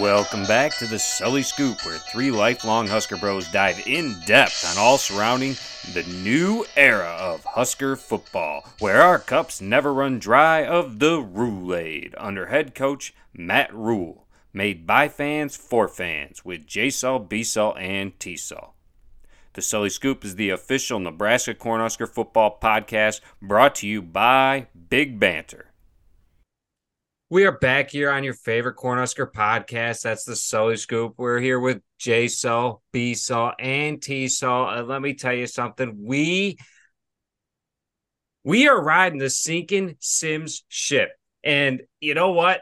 Welcome back to the Sully Scoop, where three lifelong Husker bros dive in depth on all surrounding the new era of Husker football, where our cups never run dry of the Rhuleaid under head coach Matt Rhule, made by fans for fans with JSul, BSul, and TSul. The Sully Scoop is the official Nebraska Cornhusker football podcast, brought to you by Big Banter. We are back here on your favorite Cornhusker podcast. That's the Sully Scoop. We're here with JSul, BSul, and TSul. And let me tell you something. We are riding the sinking Sims ship. And you know what?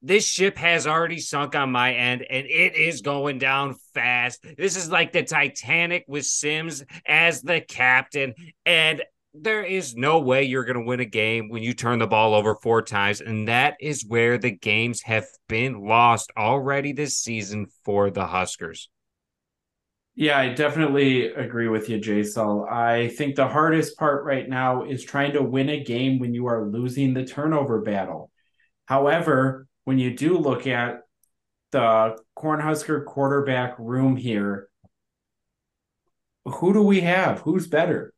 This ship has already sunk on my end, and it is going down fast. This is like the Titanic with Sims as the captain. And there is no way you're going to win a game when you turn the ball over four times, and that is where the games have been lost already this season for the Huskers. Yeah, I definitely agree with you, JSul. I think the hardest part right now is trying to win a game when you are losing the turnover battle. However, when you do look at the Cornhusker quarterback room here, who do we have? Who's better?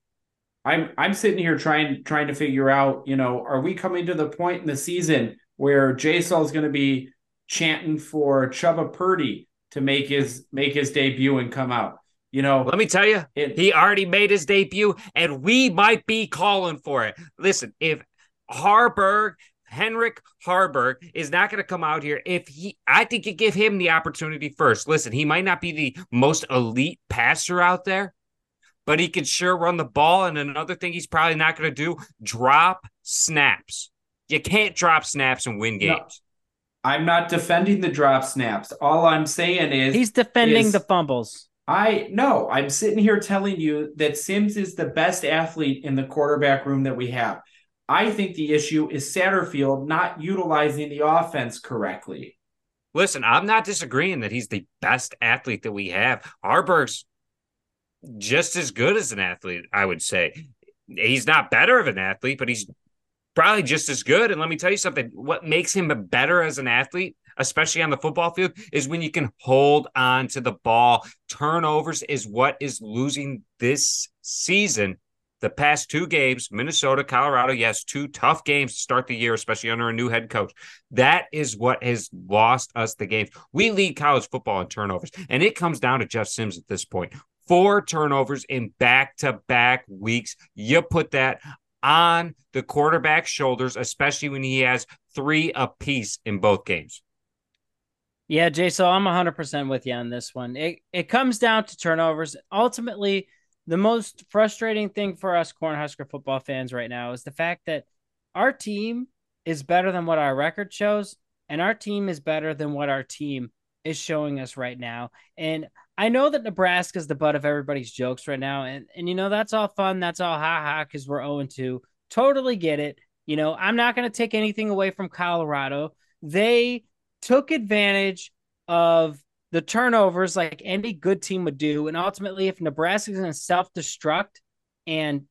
I'm sitting here trying to figure out, you know, are we coming to the point in the season where JSul is going to be chanting for Chubba Purdy to make his debut and come out? You know, let me tell you, he already made his debut, and we might be calling for it. Listen, if Henrich Haarberg is not going to come out here, I think you give him the opportunity first. Listen, he might not be the most elite passer out there, but he can sure run the ball. And another thing he's probably not going to do, drop snaps. You can't drop snaps and win games. No, I'm not defending the drop snaps. All I'm saying is he's defending the fumbles. I'm sitting here telling you that Sims is the best athlete in the quarterback room that we have. I think the issue is Satterfield not utilizing the offense correctly. Listen, I'm not disagreeing that he's the best athlete that we have. Haarberg's just as good as an athlete, I would say. He's not better of an athlete, but he's probably just as good. And let me tell you something, what makes him better as an athlete, especially on the football field, is when you can hold on to the ball. Turnovers is what is losing this season. The past two games, Minnesota, Colorado, yes, two tough games to start the year, especially under a new head coach. That is what has lost us the games. We lead college football in turnovers, and it comes down to Jeff Sims at this point. 4 turnovers in back-to-back weeks. You put that on the quarterback's shoulders, especially when he has 3 apiece in both games. Yeah, JSul, I'm 100% with you on this one. It comes down to turnovers. Ultimately, the most frustrating thing for us Cornhusker football fans right now is the fact that our team is better than what our record shows, and our team is better than what our team is showing us right now. And I know that Nebraska is the butt of everybody's jokes right now. And you know, that's all fun. That's all ha-ha, because we're 0-2. Totally get it. You know, I'm not going to take anything away from Colorado. They took advantage of the turnovers like any good team would do. And ultimately, if Nebraska's going to self-destruct and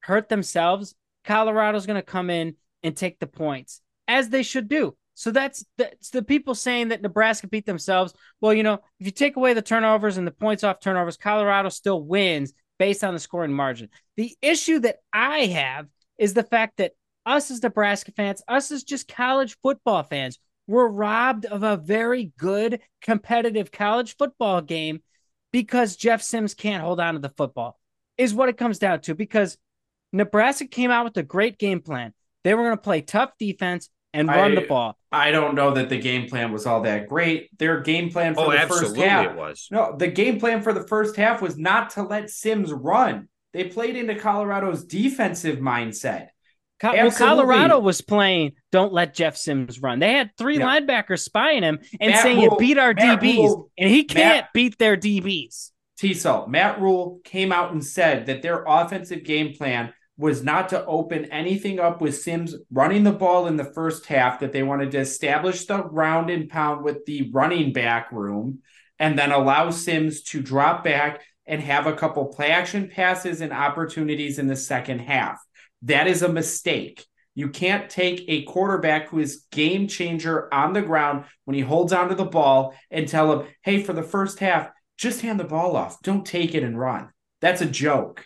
hurt themselves, Colorado's going to come in and take the points, as they should do. So that's the people saying that Nebraska beat themselves. Well, you know, if you take away the turnovers and the points off turnovers, Colorado still wins based on the scoring margin. The issue that I have is the fact that us as Nebraska fans, us as just college football fans, were robbed of a very good competitive college football game because Jeff Sims can't hold on to the football, is what it comes down to, because Nebraska came out with a great game plan. They were going to play tough defense and run the ball. I don't know that the game plan was all that great. Their game plan for the first half. It was. No, the game plan for the first half was not to let Sims run. They played into Colorado's defensive mindset. Colorado was playing, don't let Jeff Sims run. They had 3 linebackers spying him and saying, you beat our DBs, and he can't beat their DBs. TSul, Matt Rhule came out and said that their offensive game plan was not to open anything up with Sims running the ball in the first half, that they wanted to establish the ground and pound with the running back room and then allow Sims to drop back and have a couple play action passes and opportunities in the second half. That is a mistake. You can't take a quarterback who is game changer on the ground when he holds onto the ball and tell him, hey, for the first half, just hand the ball off. Don't take it and run. That's a joke.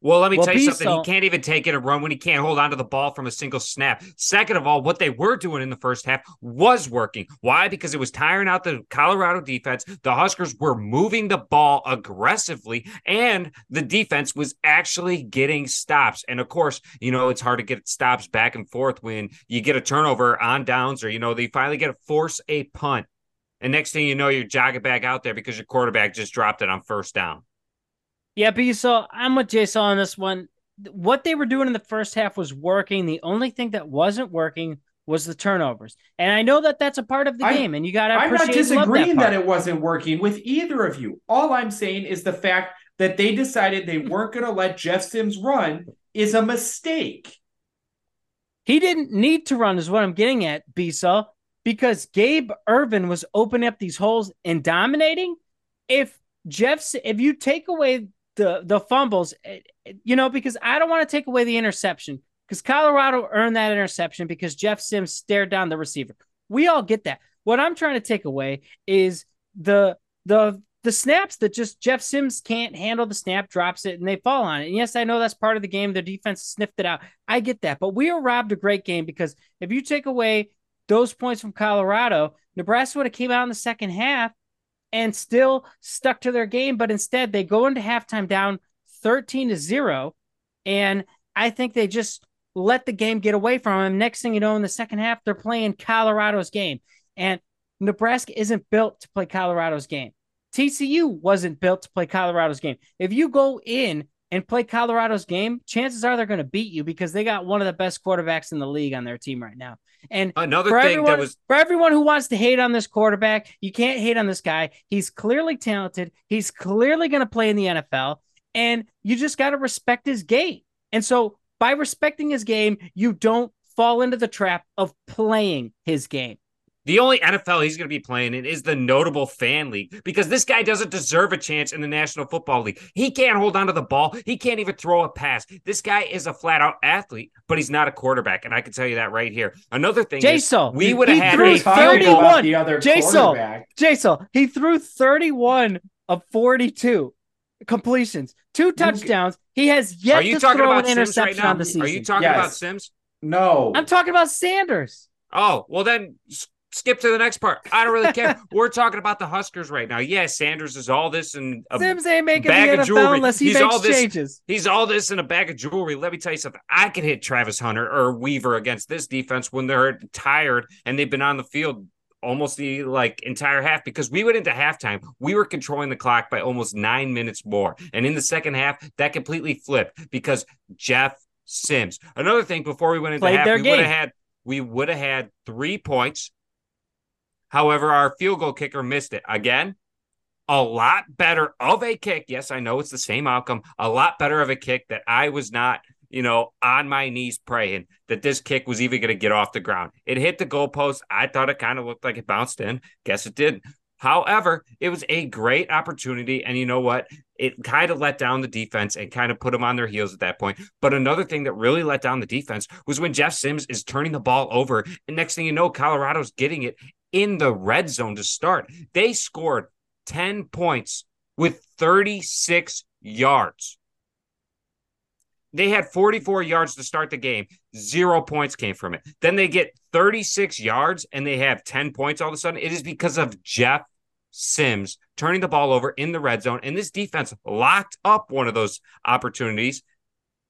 Well, let me tell you something. He can't even take it and run when he can't hold onto the ball from a single snap. Second of all, what they were doing in the first half was working. Why? Because it was tiring out the Colorado defense. The Huskers were moving the ball aggressively, and the defense was actually getting stops. And, of course, you know, it's hard to get stops back and forth when you get a turnover on downs or, you know, they finally get to force a punt. And next thing you know, you're jogging back out there because your quarterback just dropped it on first down. Yeah, so I'm with JSul on this one. What they were doing in the first half was working. The only thing that wasn't working was the turnovers. And I know that that's a part of the game, and you got to appreciate that. I'm not disagreeing that it wasn't working with either of you. All I'm saying is the fact that they decided they weren't going to let Jeff Sims run is a mistake. He didn't need to run is what I'm getting at, Biso, because Gabe Ervin was opening up these holes and dominating. If you take away the fumbles, you know, because I don't want to take away the interception because Colorado earned that interception because Jeff Sims stared down the receiver. We all get that. What I'm trying to take away is the snaps that just Jeff Sims can't handle the snap, drops it, and they fall on it. And yes, I know that's part of the game. Their defense sniffed it out. I get that. But we are robbed a great game because if you take away those points from Colorado, Nebraska would have came out in the second half and still stuck to their game, but instead they go into halftime down 13-0, and I think they just let the game get away from them. Next thing you know, in the second half, they're playing Colorado's game, and Nebraska isn't built to play Colorado's game. TCU wasn't built to play Colorado's game. If you go in and play Colorado's game, chances are they're going to beat you because they got one of the best quarterbacks in the league on their team right now. And for everyone who wants to hate on this quarterback, you can't hate on this guy. He's clearly talented. He's clearly going to play in the NFL, and you just got to respect his game. And so by respecting his game, you don't fall into the trap of playing his game. The only NFL he's going to be playing in is the notable fan league because this guy doesn't deserve a chance in the National Football League. He can't hold on to the ball. He can't even throw a pass. This guy is a flat-out athlete, but he's not a quarterback, and I can tell you that right here. Another thing is we would have had a field goal about the other quarterback. JSul, he threw 31 of 42 completions, 2 touchdowns. He has yet to throw an interception on the season. Are you talking about Sims? No. I'm talking about Sanders. Oh, well then – skip to the next part. I don't really care. We're talking about the Huskers right now. Yeah, Sanders is all this and a Sims ain't making bag the NFL of jewelry. Unless he makes all this, changes. He's all this in a bag of jewelry. Let me tell you something. I could hit Travis Hunter or Weaver against this defense when they're tired and they've been on the field almost the entire half because we went into halftime. We were controlling the clock by almost 9 minutes more. And in the second half, that completely flipped because Jeff Sims. Another thing, before we went into half, we would have had 3 points. However, our field goal kicker missed it. Again, a lot better of a kick. Yes, I know it's the same outcome. A lot better of a kick that I was not, on my knees praying that this kick was even going to get off the ground. It hit the goalpost. I thought it kind of looked like it bounced in. Guess it didn't. However, it was a great opportunity, and you know what? It kind of let down the defense and kind of put them on their heels at that point. But another thing that really let down the defense was when Jeff Sims is turning the ball over, and next thing you know, Colorado's getting it in the red zone to start. They scored 10 points with 36 yards. They had 44 yards to start the game. 0 points came from it. Then they get 36 yards, and they have 10 points all of a sudden. It is because of Jeff Sims turning the ball over in the red zone, and this defense locked up one of those opportunities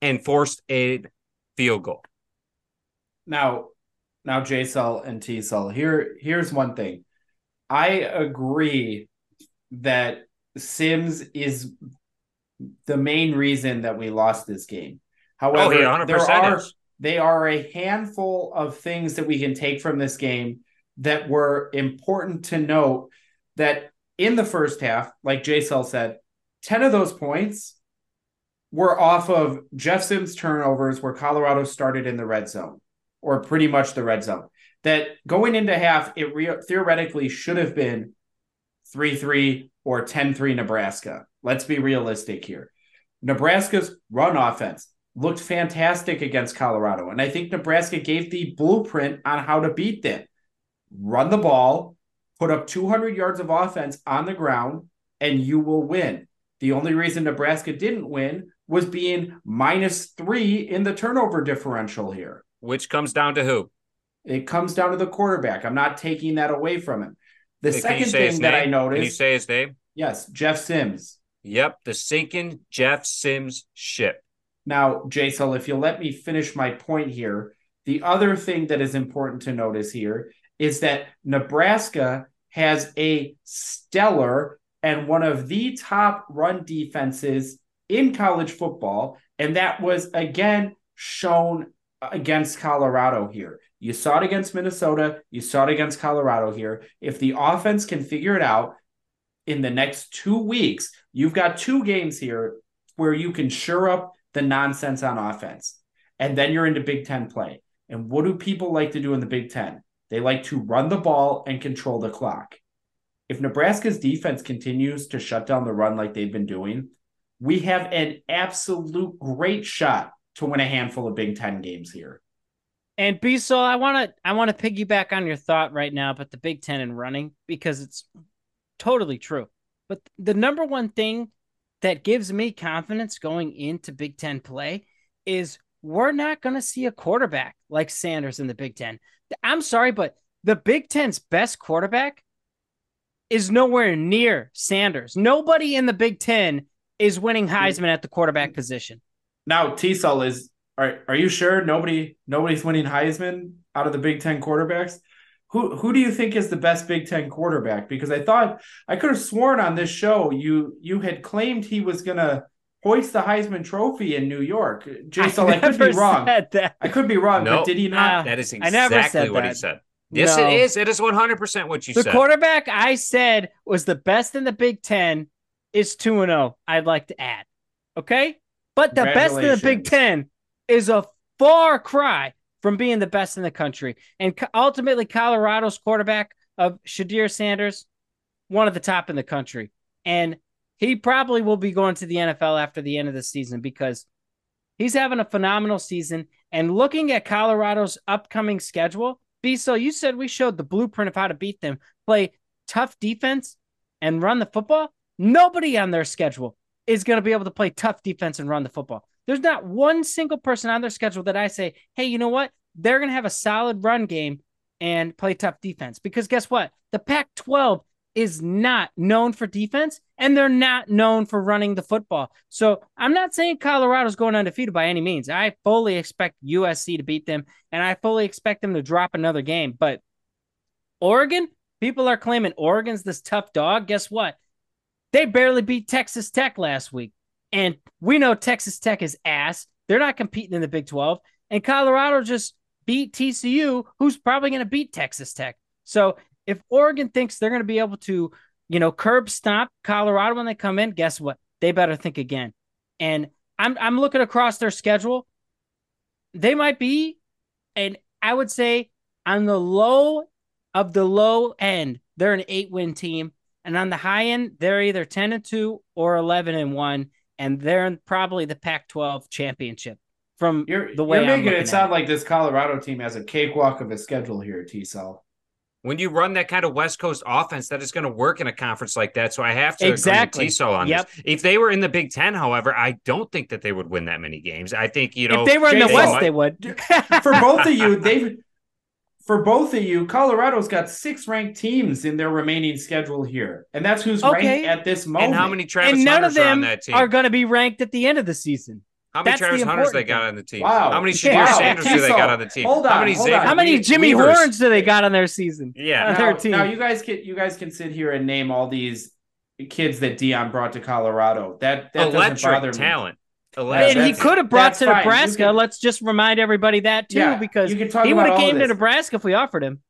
and forced a field goal. Now JSul and TSul, here's one thing. I agree that Sims is the main reason that we lost this game. However, there are a handful of things that we can take from this game that were important to note that in the first half, like JSul said, 10 of those points were off of Jeff Sims turnovers where Colorado started in the red zone, or pretty much the red zone. That going into half, it theoretically should have been 3-3 or 10-3 Nebraska. Let's be realistic here. Nebraska's run offense looked fantastic against Colorado. And I think Nebraska gave the blueprint on how to beat them. Run the ball, put up 200 yards of offense on the ground, and you will win. The only reason Nebraska didn't win was being -3 in the turnover differential here. Which comes down to who? It comes down to the quarterback. I'm not taking that away from him. The second thing that I noticed. Can you say his name? Yes, Jeff Sims. Yep, the sinking Jeff Sims ship. Now, JSul, if you'll let me finish my point here, the other thing that is important to notice here is that Nebraska has a stellar and one of the top run defenses in college football, and that was, again, shown against Colorado here. You saw it against Minnesota. You saw it against Colorado here. If the offense can figure it out in the next 2 weeks, you've got two games here where you can shore up the nonsense on offense. And then you're into Big Ten play. And what do people like to do in the Big Ten? They like to run the ball and control the clock. If Nebraska's defense continues to shut down the run like they've been doing, we have an absolute great shot to win a handful of Big Ten games here. And Beisel, I want to piggyback on your thought right now about the Big Ten and running, because it's totally true. But the number one thing that gives me confidence going into Big Ten play is we're not going to see a quarterback like Sanders in the Big Ten. I'm sorry, but the Big Ten's best quarterback is nowhere near Sanders. Nobody in the Big Ten is winning Heisman at the quarterback position. Now, TSul is, are you sure nobody's winning Heisman out of the Big Ten quarterbacks? Who do you think is the best Big Ten quarterback? Because I thought, I could have sworn on this show you had claimed he was going to hoist the Heisman Trophy in New York. JSul, I could be wrong. I could be wrong, but did he not? That is exactly what he said. Yes, no. It is. It is 100% what you said. The quarterback I said was the best in the Big Ten is 2-0, I'd like to add. Okay? But the best in the Big Ten is a far cry from being the best in the country. And ultimately, Colorado's quarterback of Shedeur Sanders, one of the top in the country. And he probably will be going to the NFL after the end of the season because he's having a phenomenal season. And looking at Colorado's upcoming schedule, Beisel, you said we showed the blueprint of how to beat them. Play tough defense and run the football. Nobody on their schedule is going to be able to play tough defense and run the football. There's not one single person on their schedule that I say, hey, you know what? They're going to have a solid run game and play tough defense. Because guess what? The Pac-12 is not known for defense, and they're not known for running the football. So I'm not saying Colorado's going undefeated by any means. I fully expect USC to beat them, and I fully expect them to drop another game. But Oregon, people are claiming Oregon's this tough dog. Guess what? They barely beat Texas Tech last week. And we know Texas Tech is ass. They're not competing in the Big 12. And Colorado just beat TCU, who's probably going to beat Texas Tech. So if Oregon thinks they're going to be able to, curb stomp Colorado when they come in, guess what? They better think again. And I'm looking across their schedule. They might be, and I would say on the low of the low end, they're an 8-win team. And on the high end, they're either 10-2 or 11-1. And they're in probably the Pac-12 championship from the way you're making it sound like this Colorado team has a cakewalk of a schedule here, TSul. When you run that kind of West Coast offense, that is going to work in a conference like that. So I have to agree with TSul on this. If they were in the Big Ten, however, I don't think that they would win that many games. I think, if they were in the West, they would. For both of you, Colorado's got 6 ranked teams in their remaining schedule here. And that's who's ranked at this moment. And how many Travis Hunters are on that team? Are going to be ranked at the end of the season. How many Travis Hunters they got on the team? Wow. How many Shedeur Sanders do they got on the team? Hold on, how many Jimmy Horns do they got on their season? Yeah. On their team. Now you guys can sit here and name all these kids that Deion brought to Colorado. That doesn't bother me. Talent. And he could have brought to Nebraska. Let's just remind everybody that, too, because he would have came to Nebraska if we offered him.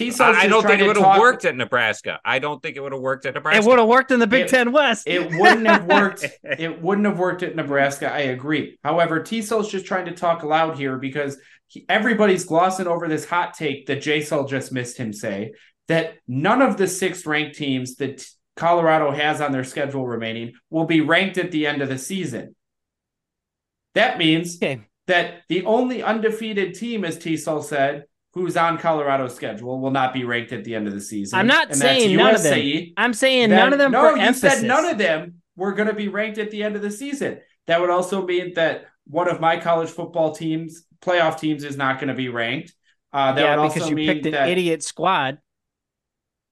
I don't think it would have worked at Nebraska. It would have worked in the Big Ten West. It wouldn't have worked. It wouldn't have worked at Nebraska. I agree. However, TSul's just trying to talk loud here because everybody's glossing over this hot take that JSul just missed him say, that none of the 6th-ranked teams that Colorado has on their schedule remaining will be ranked at the end of the season. That means that the only undefeated team, as JSul said, who's on Colorado's schedule will not be ranked at the end of the season. I'm not saying none of them. I'm saying none of them. No, you said none of them were going to be ranked at the end of the season. That would also mean that one of my college football teams, playoff teams, is not going to be ranked. That would also mean because you picked an idiot squad.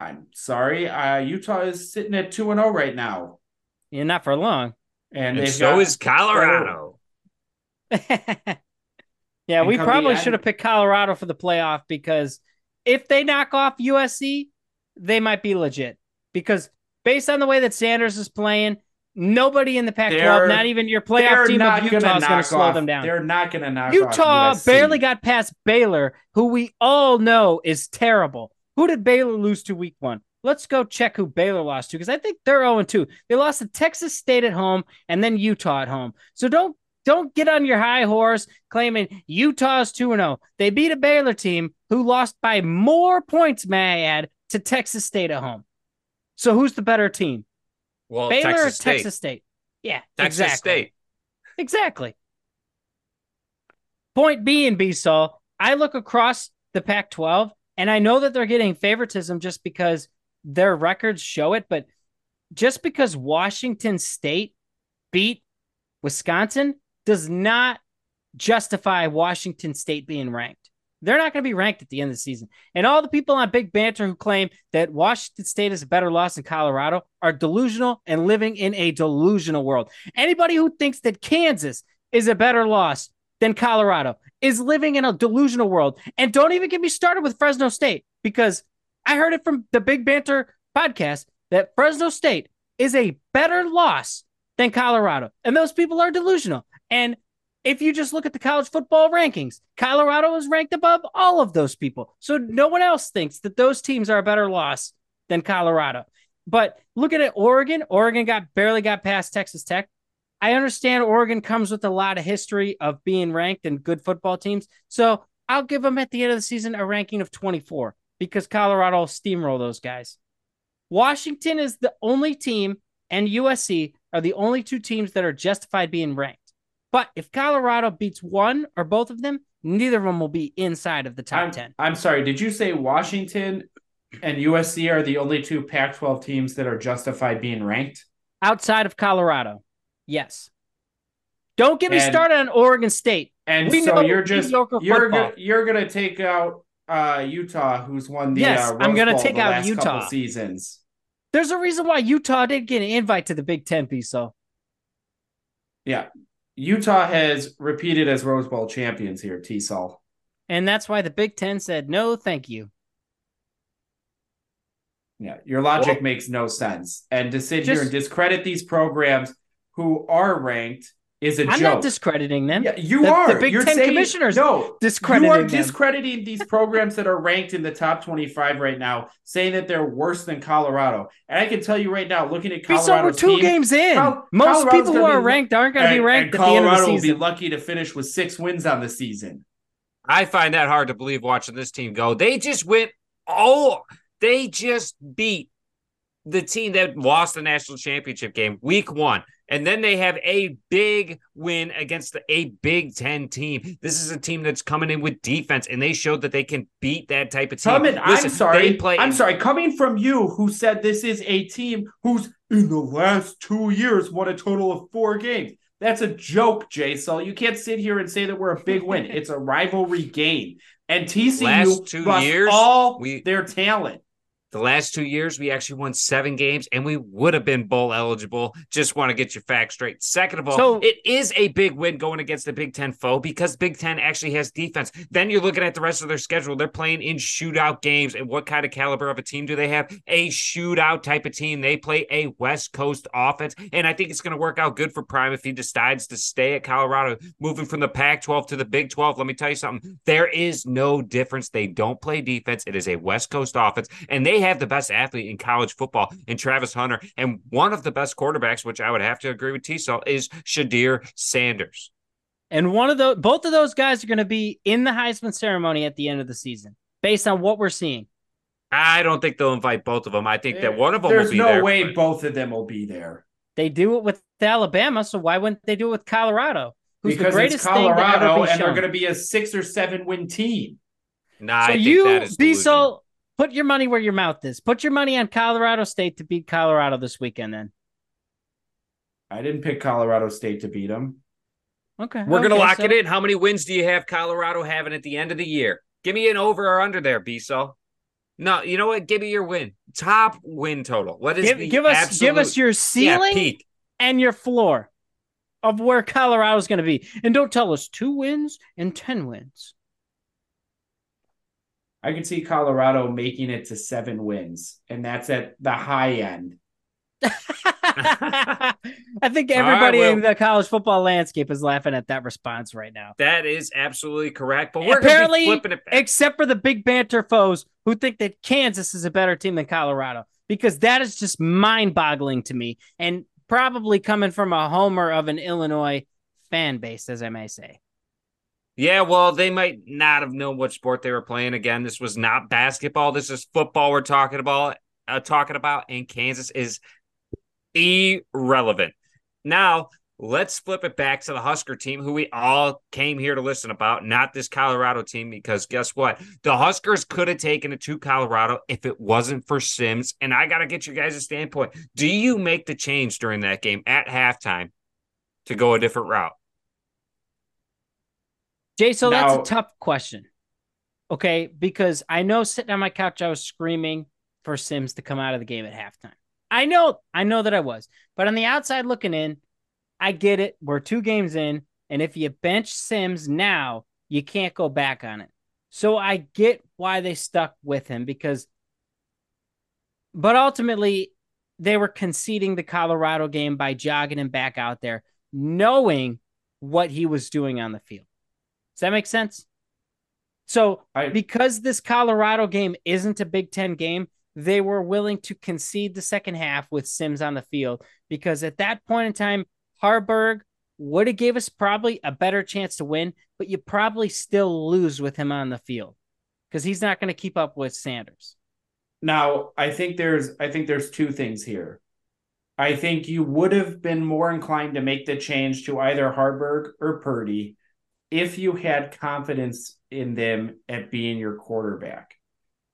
I'm sorry. Utah is sitting at 2-0 right now. Yeah, not for long. And so is Colorado. Yeah, we probably should have picked Colorado for the playoff, because if they knock off USC, they might be legit. Because based on the way that Sanders is playing, nobody in the Pac-12, not even your playoff team of Utah, is going to slow them down. They're not going to knock off Utah. Barely got past Baylor, who we all know is terrible. Who did Baylor lose to week one? Let's go check who Baylor lost to, because I think they're 0-2. They lost to Texas State at home and then Utah at home. So don't get on your high horse claiming Utah's 2-0. They beat a Baylor team who lost by more points, may I add, to Texas State at home. So who's the better team? Well, Baylor Texas or State. Texas State? Yeah, Texas State. Exactly. Point being, JSul, I look across the Pac-12, and I know that they're getting favoritism just because their records show it, but just because Washington State beat Wisconsin does not justify Washington State being ranked. They're not going to be ranked at the end of the season. And all the people on Big Banter who claim that Washington State is a better loss than Colorado are delusional and living in a delusional world. Anybody who thinks that Kansas is a better loss than Colorado is living in a delusional world. And don't even get me started with Fresno State, because I heard it from the Big Banter podcast that Fresno State is a better loss than Colorado. And those people are delusional. And if you just look at the college football rankings, Colorado is ranked above all of those people. So no one else thinks that those teams are a better loss than Colorado. But looking at Oregon, Oregon barely got past Texas Tech. I understand Oregon comes with a lot of history of being ranked and good football teams. So I'll give them at the end of the season a ranking of 24, because Colorado will steamroll those guys. Washington is the only team, and USC are the only two teams that are justified being ranked. But if Colorado beats one or both of them, neither of them will be inside of the top 10. I'm sorry, did you say Washington and USC are the only two Pac-12 teams that are justified being ranked? Outside of Colorado. Yes. Don't get me started on Oregon State. And so you're going to take out Utah, who's won the Rose I'm going to take out Utah seasons. There's a reason why Utah did get an invite to the Big Ten, JSul. Yeah. Utah has repeated as Rose Bowl champions here, JSul. And that's why the Big Ten said, no, thank you. Yeah, your logic makes no sense. And to sit here and discredit these programs who are ranked is a joke. I'm not discrediting them. Yeah, you are. The Big Ten commissioners discrediting them. You are discrediting these programs that are ranked in the top 25 right now, saying that they're worse than Colorado. And I can tell you right now, looking at Colorado's team. We're two games in. Most people who are ranked aren't going to be ranked at the end of the season. Colorado will be lucky to finish with 6 wins on the season. I find that hard to believe watching this team go. They just beat the team that lost the national championship game week one. And then they have a big win against a Big Ten team. This is a team that's coming in with defense, and they showed that they can beat that type of team. Coming from you, who said this is a team who's in the last 2 years won a total of 4 games. That's a joke, JSul. You can't sit here and say that we're a big win. It's a rivalry game. And TCU their talent. The last 2 years, we actually won 7 games, and we would have been bowl eligible. Just want to get your facts straight. Second of all, it is a big win going against the Big Ten foe, because Big Ten actually has defense. Then you're looking at the rest of their schedule. They're playing in shootout games, and what kind of caliber of a team do they have? A shootout type of team. They play a West Coast offense, and I think it's going to work out good for Prime if he decides to stay at Colorado, moving from the Pac-12 to the Big 12. Let me tell you something. There is no difference. They don't play defense. It is a West Coast offense, and they have the best athlete in college football in Travis Hunter, and one of the best quarterbacks, which I would have to agree with JSul, is Shedeur Sanders. And both of those guys are going to be in the Heisman ceremony at the end of the season, based on what we're seeing. I don't think they'll invite both of them. I think that one of them will be there. There's no way both of them will be there. They do it with Alabama, so why wouldn't they do it with Colorado? who's because the greatest it's Colorado, thing ever be and shown. They're going to be a 6 or 7 win team. Nah, so I think that is so. Put your money where your mouth is. Put your money on Colorado State to beat Colorado this weekend. Then I didn't pick Colorado State to beat them. Okay, we're going to lock it in. How many wins do you have Colorado having at the end of the year? Give me an over or under there, Biso. No, you know what? Give me your win. Top win total. What is give us your ceiling peak and your floor of where Colorado's going to be, and don't tell us 2 wins and 10 wins. I could see Colorado making it to 7 wins, and that's at the high end. I think everybody in the college football landscape is laughing at that response right now. That is absolutely correct. But we're apparently, flipping it back, except for the big banter foes who think that Kansas is a better team than Colorado, because that is just mind-boggling to me, and probably coming from a homer of an Illinois fan base, as I may say. Yeah, well, they might not have known what sport they were playing. Again, this was not basketball. This is football we're talking about, and Kansas is irrelevant. Now, let's flip it back to the Husker team, who we all came here to listen about, not this Colorado team, because guess what? The Huskers could have taken it to Colorado if it wasn't for Sims, and I got to get you guys' standpoint. Do you make the change during that game at halftime to go a different route? Jay, so now, that's a tough question, okay? Because I know sitting on my couch, I was screaming for Sims to come out of the game at halftime. I know that I was. But on the outside looking in, I get it. We're 2 games in, and if you bench Sims now, you can't go back on it. So I get why they stuck with him, but ultimately, they were conceding the Colorado game by jogging him back out there, knowing what he was doing on the field. Does that make sense? So because this Colorado game isn't a Big Ten game, they were willing to concede the second half with Sims on the field, because at that point in time, Haarberg would have gave us probably a better chance to win, but you probably still lose with him on the field because he's not going to keep up with Sanders. Now, I think there's 2 things here. I think you would have been more inclined to make the change to either Haarberg or Purdy if you had confidence in them at being your quarterback.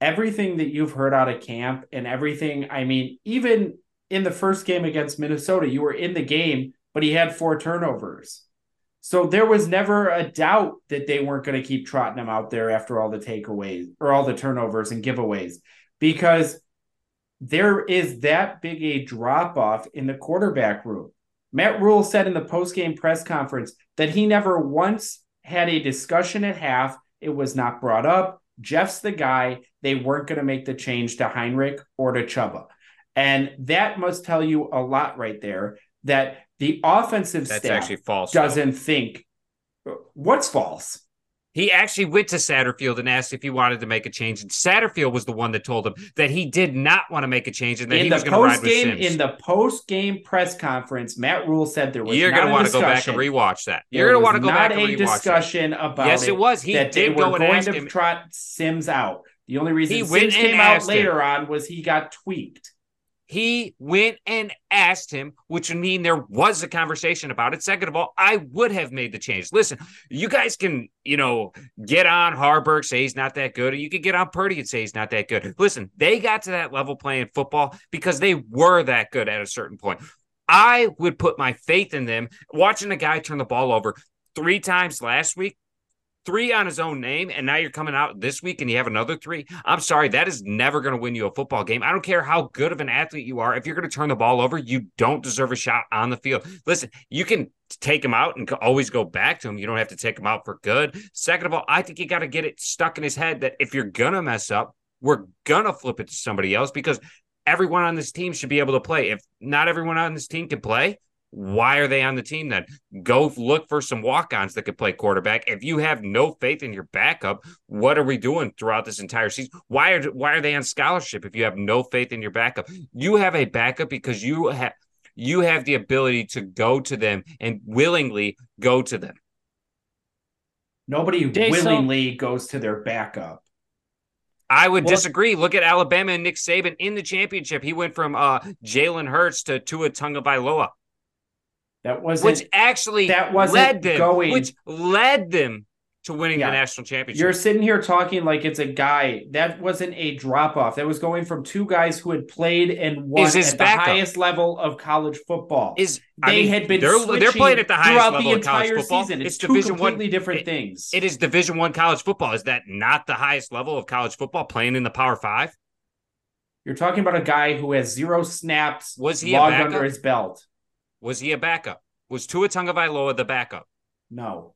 Everything that you've heard out of camp and everything, I mean, even in the first game against Minnesota, you were in the game, but he had 4 turnovers. So there was never a doubt that they weren't going to keep trotting him out there after all the takeaways or all the turnovers and giveaways, because there is that big a drop-off in the quarterback room. Matt Rhule said in the post-game press conference that he never once had a discussion at half. It was not brought up. Jeff's the guy. They weren't going to make the change to Henrich or to Chubba. And that must tell you a lot right there, that the offensive staff doesn't think. What's false? He actually went to Satterfield and asked if he wanted to make a change. And Satterfield was the one that told him that he did not want to make a change and that he was going to ride with Sims. In the post-game press conference, Matt Rhule said there was not a discussion. You're going to want to go back and rewatch that. You're going to want to go back and rewatch that. Not a discussion about it. Yes, it was. He did go and ask him. They were going to trot Sims out. The only reason Sims came out later on was he got tweaked. He went and asked him, which would mean there was a conversation about it. Second of all, I would have made the change. Listen, you guys can, get on Haarberg, say he's not that good, or you could get on Purdy and say he's not that good. Listen, they got to that level playing football because they were that good at a certain point. I would put my faith in them. Watching a guy turn the ball over 3 times last week, 3 on his own name, and now you're coming out this week and you have another 3. I'm sorry, that is never going to win you a football game. I don't care how good of an athlete you are. If you're going to turn the ball over, you don't deserve a shot on the field. Listen, you can take him out and always go back to him. You don't have to take him out for good. Second of all, I think you got to get it stuck in his head that if you're going to mess up, we're going to flip it to somebody else, because everyone on this team should be able to play. If not everyone on this team can play, why are they on the team then? Go look for some walk-ons that could play quarterback. If you have no faith in your backup, what are we doing throughout this entire season? Why are they on scholarship if you have no faith in your backup? You have a backup because you have the ability to go to them and willingly go to them. Nobody willingly goes to their backup. I would disagree. Look at Alabama and Nick Saban in the championship. He went from Jalen Hurts to Tua Tagovailoa. Which led them to winning the national championship. You're sitting here talking like it's a guy. That wasn't a drop-off. That was going from two guys who had played and won at the highest level of college football. They're playing at the highest level of college football. Season. It's two completely different things. It is Division I college football. Is that not the highest level of college football, playing in the Power Five? You're talking about a guy who has zero snaps logged under his belt. Was he a backup? Was Tua Tagovailoa the backup? No.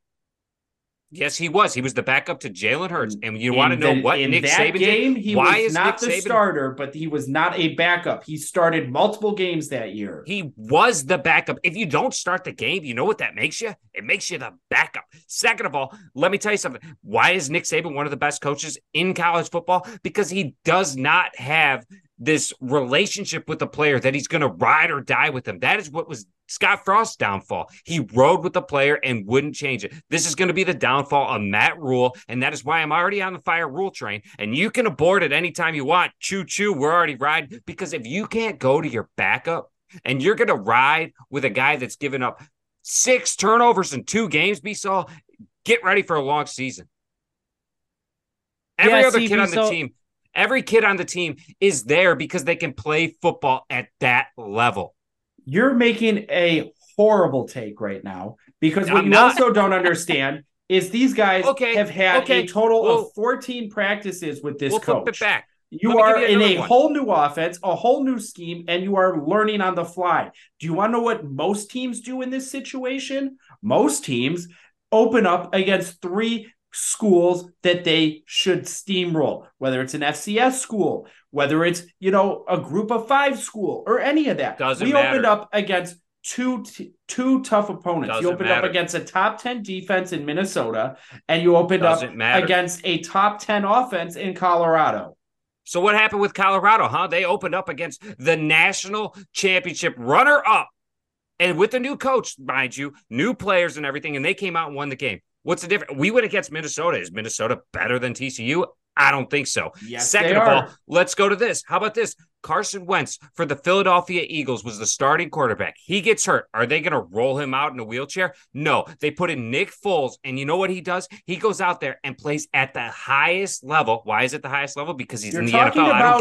Yes, he was. He was the backup to Jalen Hurts. And you want to know what Nick Saban did? In that game, he was not the starter, but he was not a backup. He started multiple games that year. He was the backup. If you don't start the game, you know what that makes you? It makes you the backup. Second of all, let me tell you something. Why is Nick Saban one of the best coaches in college football? Because he does not have this relationship with the player that he's going to ride or die with him. That is what was Scott Frost's downfall. He rode with the player and wouldn't change it. This is going to be the downfall of Matt Rhule, and that is why I'm already on the fire Rhule train, and you can abort it anytime you want. Choo-choo, we're already riding, because if you can't go to your backup and you're going to ride with a guy that's given up 6 turnovers in 2 games, BSul, get ready for a long season. Every kid on the team is there because they can play football at that level. You're making a horrible take right now, because what also don't understand is these guys have had a total of 14 practices with this coach. Flip it back. You are in a whole new offense, a whole new scheme, and you are learning on the fly. Do you want to know what most teams do in this situation? Most teams open up against 3 schools that they should steamroll, whether it's an FCS school, whether it's, a group of 5 school or any of that. Doesn't matter. Opened up against two tough opponents. You opened up against a top 10 defense in Minnesota, and you opened up against a top 10 offense in Colorado. So what happened with Colorado, huh? They opened up against the national championship runner-up, and with a new coach, mind you, new players and everything, and they came out and won the game. What's the difference? We went against Minnesota. Is Minnesota better than TCU? I don't think so. Yes, second of all, let's go to this. How about this? Carson Wentz for the Philadelphia Eagles was the starting quarterback. He gets hurt. Are they going to roll him out in a wheelchair? No. They put in Nick Foles, and you know what he does? He goes out there and plays at the highest level. Why is it the highest level? Because he's in the NFL. I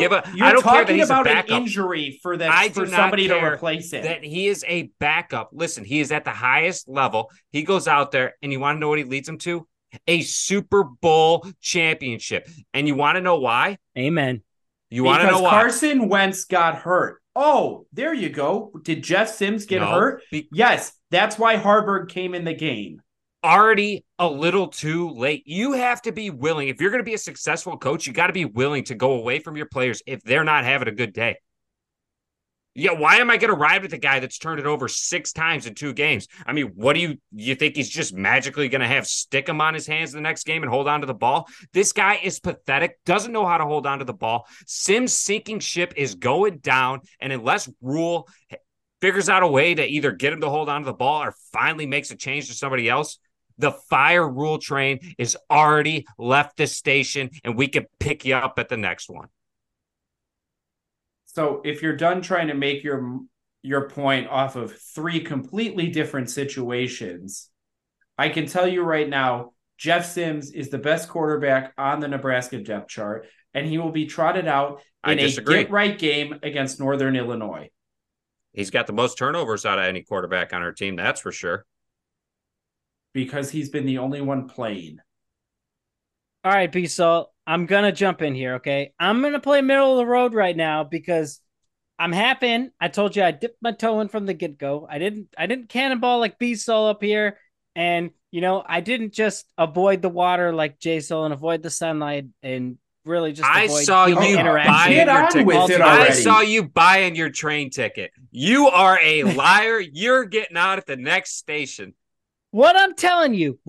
don't care that he's a backup. You're talking about an injury for somebody to replace it. That he is a backup. Listen, he is at the highest level. He goes out there, and you want to know what he leads him to? A Super Bowl championship. And you want to know why? Amen. You want to know why? Carson Wentz got hurt. Oh, there you go. Did Jeff Sims get hurt? Yes. That's why Haarberg came in the game. Already a little too late. You have to be willing. If you're going to be a successful coach, you got to be willing to go away from your players if they're not having a good day. Yeah, why am I going to ride with a guy that's turned it over 6 times in 2 games? I mean, what do you think he's just magically going to have stick him on his hands the next game and hold on to the ball? This guy is pathetic, doesn't know how to hold on to the ball. Sims' sinking ship is going down, and unless Rhule figures out a way to either get him to hold on to the ball or finally makes a change to somebody else, the fire Rhule train is already left the station, and we can pick you up at the next one. So if you're done trying to make your point off of 3 completely different situations, I can tell you right now, Jeff Sims is the best quarterback on the Nebraska depth chart, and he will be trotted out in a get-right game against Northern Illinois. He's got the most turnovers out of any quarterback on our team, that's for sure. Because he's been the only one playing. All right, BSul. I'm going to jump in here, okay? I'm going to play middle of the road right now because I'm half in. I told you I dipped my toe in from the get-go. I didn't cannonball like BSul up here. And, I didn't just avoid the water like JSul and avoid the sunlight and really just avoid I saw you buying your train ticket. You are a liar. You're getting out at the next station. What I'm telling you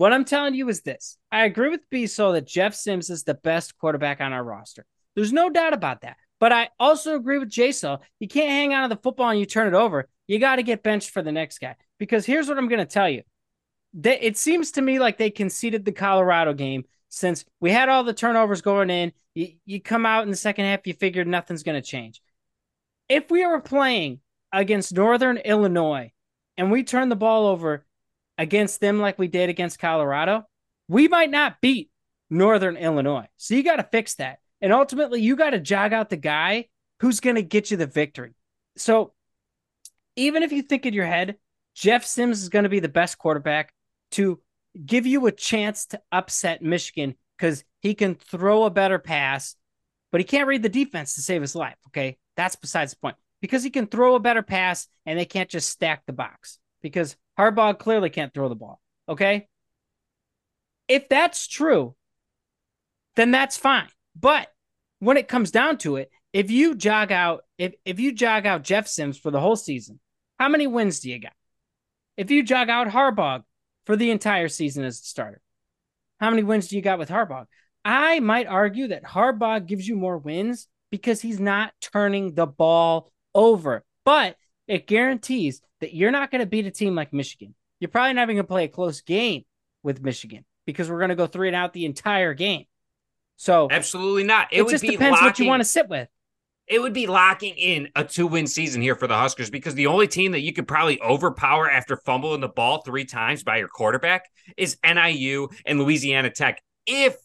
is this. I agree with BSul that Jeff Sims is the best quarterback on our roster. There's no doubt about that. But I also agree with JSul. You can't hang on to the football and you turn it over. You got to get benched for the next guy. Because here's what I'm going to tell you. It seems to me like they conceded the Colorado game since we had all the turnovers going in. You come out in the second half, you figure nothing's going to change. If we were playing against Northern Illinois, and we turn the ball over against them like we did against Colorado, we might not beat Northern Illinois. So you got to fix that. And ultimately, you got to jog out the guy who's going to get you the victory. So even if you think in your head, Jeff Sims is going to be the best quarterback to give you a chance to upset Michigan because he can throw a better pass, but he can't read the defense to save his life, okay? That's besides the point. Because he can throw a better pass and they can't just stack the box because Harbaugh clearly can't throw the ball, okay? If that's true, then that's fine. But when it comes down to it, if you jog out Jeff Sims for the whole season, how many wins do you got? If you jog out Harbaugh for the entire season as a starter, how many wins do you got with Harbaugh? I might argue that Harbaugh gives you more wins because he's not turning the ball over. But it guarantees that you're not going to beat a team like Michigan. You're probably not even going to play a close game with Michigan because we're going to go 3 and out the entire game. So absolutely not. It just depends what you want to sit with. It would be locking in a 2-win season here for the Huskers because the only team that you could probably overpower after fumbling the ball 3 times by your quarterback is NIU and Louisiana Tech, if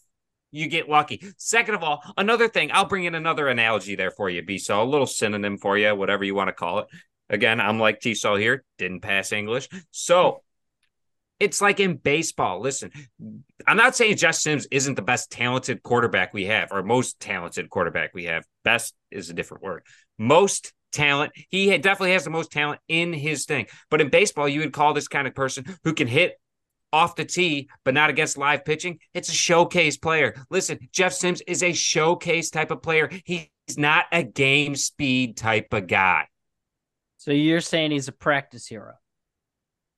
you get lucky. Second of all, another thing, I'll bring in another analogy there for you, B-Saw, a little synonym for you, whatever you want to call it. Again, I'm like T-Saw here, didn't pass English. So it's like in baseball. Listen, I'm not saying Jeff Sims isn't the best talented quarterback we have or most talented quarterback we have. Best is a different word. Most talent. He definitely has the most talent in his thing. But in baseball, you would call this kind of person who can hit off the tee, but not against live pitching. It's a showcase player. Listen, Jeff Sims is a showcase type of player. He's not a game speed type of guy. So you're saying he's a practice hero.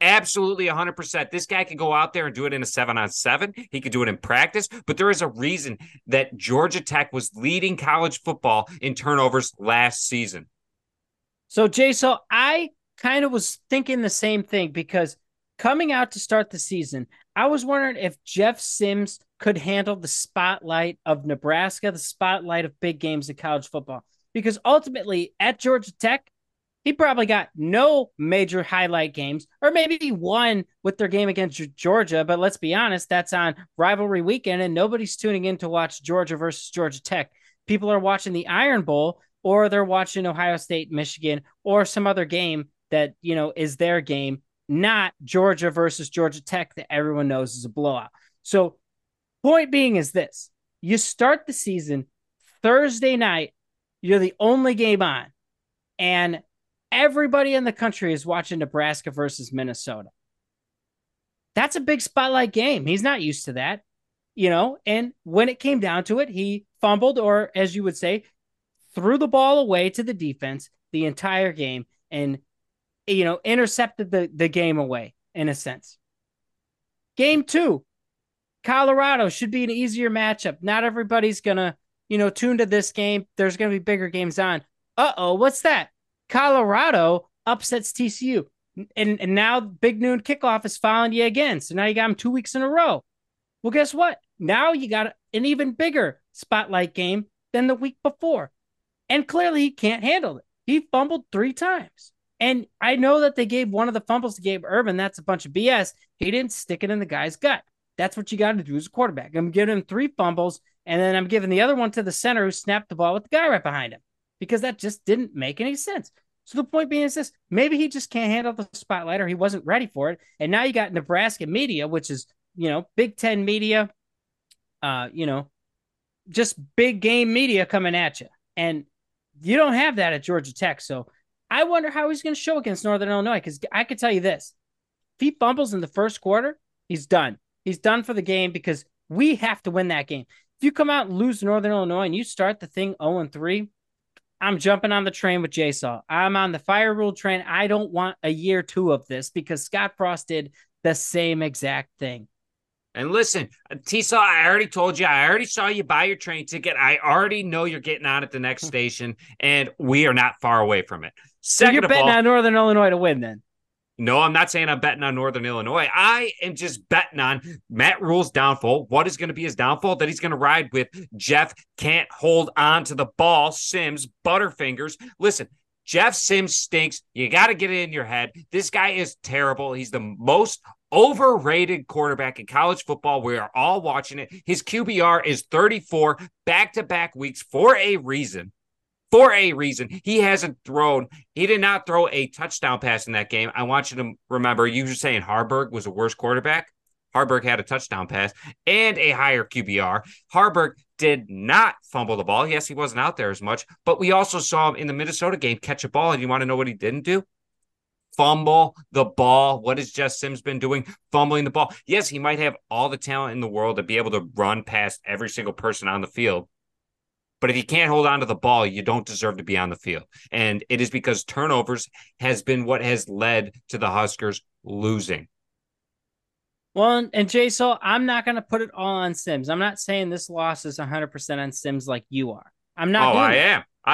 Absolutely, 100%. This guy can go out there and do it in a 7-on-7. He could do it in practice, but there is a reason that Georgia Tech was leading college football in turnovers last season. So, JSul, I kind of was thinking the same thing because coming out to start the season, I was wondering if Jeff Sims could handle the spotlight of Nebraska, the spotlight of big games in college football, because ultimately at Georgia Tech, he probably got no major highlight games, or maybe one with their game against Georgia. But let's be honest, that's on rivalry weekend, and nobody's tuning in to watch Georgia versus Georgia Tech. People are watching the Iron Bowl, or they're watching Ohio State, Michigan, or some other game that, you know, is their game, not Georgia versus Georgia Tech that everyone knows is a blowout. So point being is this: you start the season Thursday night, you're the only game on, and everybody in the country is watching Nebraska versus Minnesota. That's a big spotlight game. He's not used to that, you know, and when it came down to it, he fumbled, or as you would say, threw the ball away to the defense the entire game and, you know, intercepted the game away in a sense. Game two, Colorado should be an easier matchup. Not everybody's going to, you know, tune to this game. There's going to be bigger games on. Uh-oh, what's that? Colorado upsets TCU. And now Big Noon Kickoff is following you again. So now you got them 2 weeks in a row. Well, guess what? Now you got an even bigger spotlight game than the week before. And clearly he can't handle it. He fumbled 3 times. And I know that they gave one of the fumbles to Gabe Ervin. That's a bunch of BS. He didn't stick it in the guy's gut. That's what you got to do as a quarterback. I'm giving him 3 fumbles, and then I'm giving the other one to the center who snapped the ball with the guy right behind him, because that just didn't make any sense. So the point being is this: maybe he just can't handle the spotlight, or he wasn't ready for it. And now you got Nebraska media, which is, you know, Big Ten media, you know, just big game media coming at you. And you don't have that at Georgia Tech. So I wonder how he's going to show against Northern Illinois, because I could tell you this: if he fumbles in the first quarter, he's done. He's done for the game, because we have to win that game. If you come out and lose Northern Illinois and you start the thing 0-3, I'm jumping on the train with JSul. I'm on the fire rule train. I don't want a year 2 of this, because Scott Frost did the same exact thing. And listen, T-Saw, I already told you, I already saw you buy your train ticket. I already know you're getting on at the next station, and we are not far away from it. Second, so you're betting on Northern Illinois to win then? No, I'm not saying I'm betting on Northern Illinois. I am just betting on Matt Rhule's downfall. What is going to be his downfall? That he's going to ride with Jeff can't hold on to the ball, Sims, Butterfingers. Listen, Jeff Sims stinks. You got to get it in your head. This guy is terrible. He's the most overrated quarterback in college football. We are all watching it. His QBR is 34 back-to-back weeks for a reason. For a reason. He did not throw a touchdown pass in that game. I want you to remember, you were saying Haarberg was a worse quarterback. Haarberg had a touchdown pass and a higher QBR. Haarberg did not fumble the ball. Yes, he wasn't out there as much, but we also saw him in the Minnesota game catch a ball, and you want to know what he didn't do? Fumble the ball. What has Jeff Sims been doing? Fumbling the ball. Yes, he might have all the talent in the world to be able to run past every single person on the field, but if you can't hold on to the ball, you don't deserve to be on the field. And it is because turnovers has been what has led to the Huskers losing. Well, and JSul, I'm not going to put it all on Sims. I'm not saying this loss is 100% on Sims like you are. I'm not. Oh, I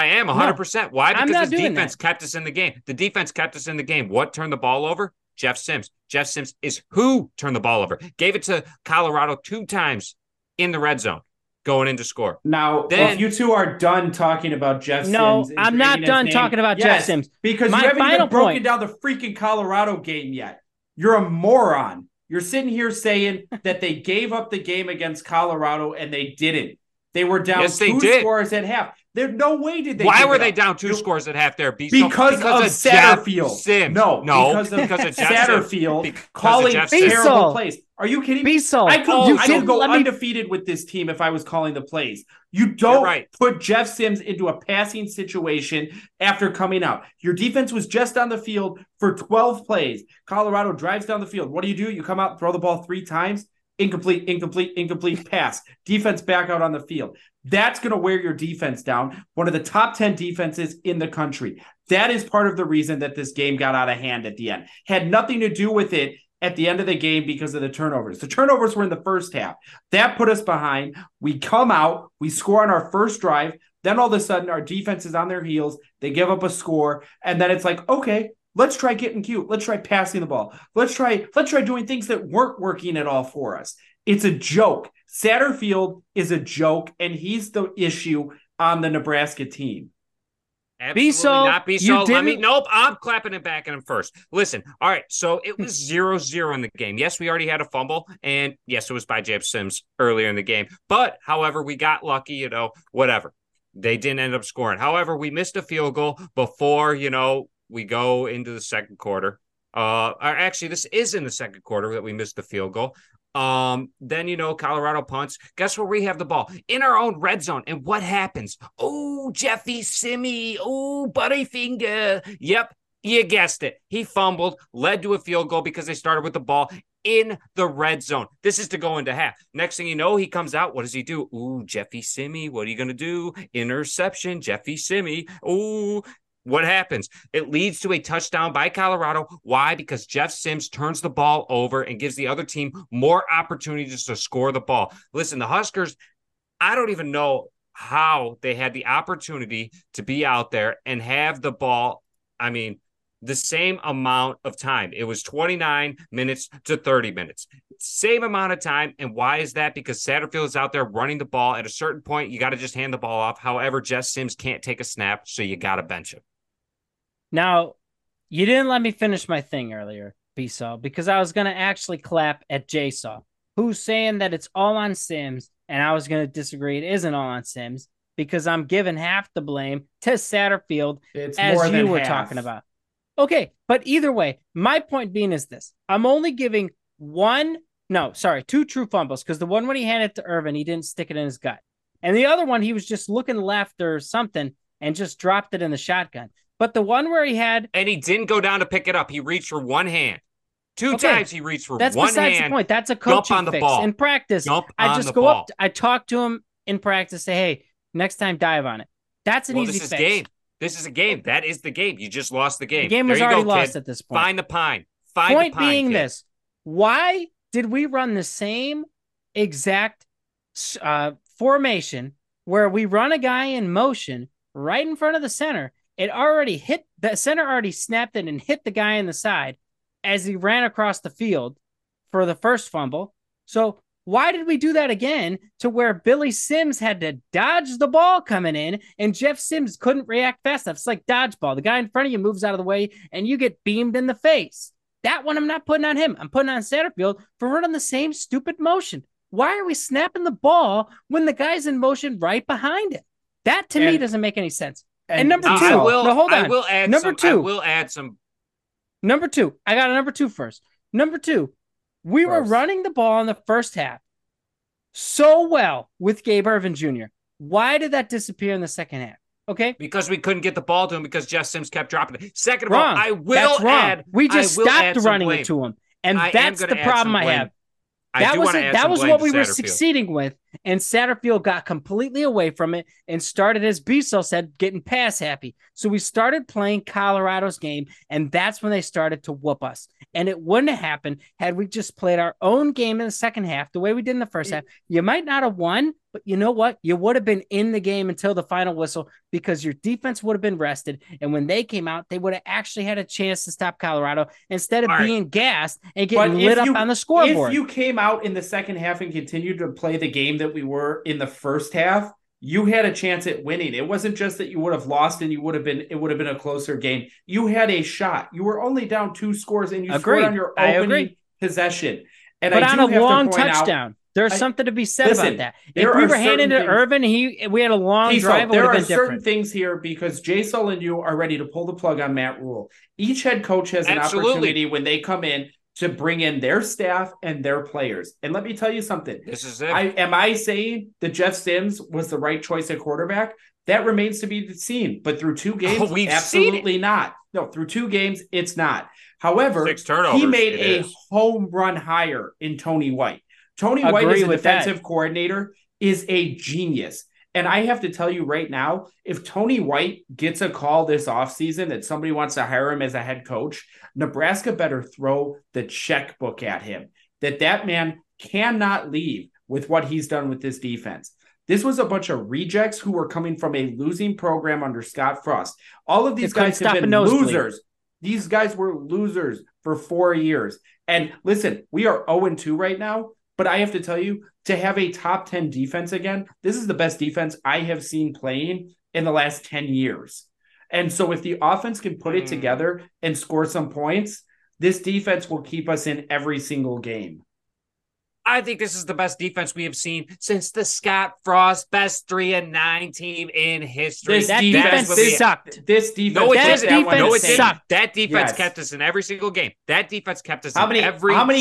am 100%. No, why? Because the defense kept us in the game. The defense kept us in the game. What turned the ball over? Jeff Sims. Jeff Sims is who turned the ball over. Gave it to Colorado 2 times in the red zone going into score. Now, then, if you two are done talking about Jeff Sims. No, I'm not done talking about Jeff Sims. Because you haven't even broken down the freaking Colorado game yet. You're a moron. You're sitting here saying that they gave up the game against Colorado, and they didn't. They were down 2 scores at half. There's no way did they. Why were they down 2 scores at half there? Because of Satterfield. Sims. No, because of Satterfield calling terrible plays. Are you kidding me? I could go undefeated with this team if I was calling the plays. You don't put Jeff Sims into a passing situation after coming out. Your defense was just on the field for 12 plays. Colorado drives down the field. What do? You come out and throw the ball 3 times. Incomplete pass. Defense back out on the field. That's going to wear your defense down. One of the top 10 defenses in the country. That is part of the reason that this game got out of hand at the end. Had nothing to do with it at the end of the game because of the turnovers. The turnovers were in the first half. That put us behind. We come out. We score on our first drive. Then all of a sudden, our defense is on their heels. They give up a score. And then it's like, okay, let's try getting cute. Let's try passing the ball. Let's try doing things that weren't working at all for us. It's a joke. Satterfield is a joke, and he's the issue on the Nebraska team. Absolutely not. You didn't. Nope, I'm clapping it back at him first. Listen, all right, so it was 0-0 in the game. Yes, we already had a fumble, and yes, it was by Jeff Sims earlier in the game. But, however, we got lucky, whatever. They didn't end up scoring. However, we missed a field goal before, we go into the second quarter. Actually, this is in the second quarter that we missed the field goal. Then, Colorado punts. Guess where we have the ball? In our own red zone. And what happens? Oh, Jeffy Simmy. Oh, Buddyfinger. Yep, you guessed it. He fumbled, led to a field goal because they started with the ball in the red zone. This is to go into half. Next thing you know, he comes out. What does he do? Ooh, Jeffy Simmy. What are you going to do? Interception, Jeffy Simmy. Ooh. What happens? It leads to a touchdown by Colorado. Why? Because Jeff Sims turns the ball over and gives the other team more opportunities to score the ball. Listen, the Huskers, I don't even know how they had the opportunity to be out there and have the ball, the same amount of time. It was 29 minutes to 30 minutes. Same amount of time. And why is that? Because Satterfield is out there running the ball. At a certain point, you got to just hand the ball off. However, Jeff Sims can't take a snap, so you got to bench him. Now, you didn't let me finish my thing earlier, B-Saw, because I was going to actually clap at J-Saw, who's saying that it's all on Sims, and I was going to disagree. It isn't all on Sims, because I'm giving half the blame to Satterfield, as you were talking about. Okay, but either way, my point being is this. I'm only giving 2 true fumbles, because the one when he handed it to Ervin, he didn't stick it in his gut. And the other one, he was just looking left or something and just dropped it in the shotgun. But the one where he had... And he didn't go down to pick it up. He reached for one hand. 2 times he reached for one hand. That's besides the point. That's a coaching fix. In practice, I just go up. I talk to him in practice, say, hey, next time dive on it. That's an easy fix. This is a game. That is the game. You just lost the game. The game was already lost at this point. Find the pine. Point being this. Why did we run the same exact formation where we run a guy in motion right in front of the center? The center already snapped it and hit the guy in the side as he ran across the field for the first fumble. So Why did we do that again to where Billy Sims had to dodge the ball coming in and Jeff Sims couldn't react fast enough? It's like dodgeball. The guy in front of you moves out of the way and you get beamed in the face. That one I'm not putting on him. I'm putting on Satterfield for running the same stupid motion. Why are we snapping the ball when the guy's in motion right behind it? That to me doesn't make any sense. And number two, I got a number two first. Number two, we were running the ball in the first half so well with Gabe Ervin Jr. Why did that disappear in the second half? Okay. Because we couldn't get the ball to him because Jeff Sims kept dropping it. Second of all, we just stopped running it to him. And that's the problem I have. That was what we were succeeding with, and Satterfield got completely away from it and started, as JSul said, getting pass happy. So we started playing Colorado's game, and that's when they started to whoop us. And it wouldn't have happened had we just played our own game in the second half the way we did in the first half. You might not have won, but you know what? You would have been in the game until the final whistle because your defense would have been rested, and when they came out, they would have actually had a chance to stop Colorado instead of being gassed and getting lit up on the scoreboard. If you came out in the second half and continued to play the game that we were in the first half, you had a chance at winning. It wasn't just that you would have lost and it would have been a closer game. You had a shot. You were only down 2 scores and you scored on your opening possession. And but on a long touchdown. There's something to be said about that. If we were handing to Ervin, we had a long drive. There are certain things here because JSul and you are ready to pull the plug on Matt Rhule. Each head coach has an opportunity when they come in to bring in their staff and their players. And let me tell you something. This is it. Am I saying that Jeff Sims was the right choice at quarterback? That remains to be seen. But through 2 games, absolutely not. No, through 2 games, it's not. However, he made a home run hire in Tony White. Tony White as a defensive coordinator is a genius. And I have to tell you right now, if Tony White gets a call this offseason that somebody wants to hire him as a head coach, Nebraska better throw the checkbook at him. That man cannot leave with what he's done with this defense. This was a bunch of rejects who were coming from a losing program under Scott Frost. All of these guys have been losers. These guys were losers for 4 years. And listen, we are 0-2 right now. But I have to tell you, to have a top 10 defense again, this is the best defense I have seen playing in the last 10 years. And so if the offense can put it together and score some points, this defense will keep us in every single game. I think this is the best defense we have seen since the Scott Frost best 3-9 team in history. That defense sucked. This defense sucked. That defense kept us in every single game. That defense kept us How many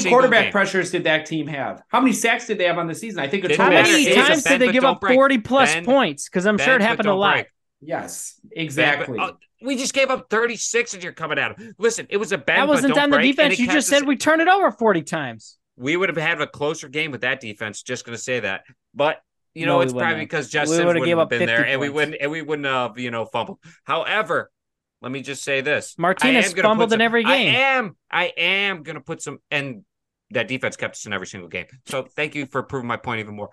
quarterback pressures did that team have? How many sacks did they have on the season? I think it's How many times did they give up 40-plus points? Because I'm sure it happened a lot. Yes, exactly. We just gave up 36 and you're coming at them. Listen, it was a bad. That wasn't on the defense. You just said we turned it over 40 times. We would have had a closer game with that defense. Just going to say that, but you know it's probably because Jeff Sims would have been there, and we wouldn't have fumbled. However, let me just say this: Martinez fumbled in every game. I am going to put some, and that defense kept us in every single game. So thank you for proving my point even more.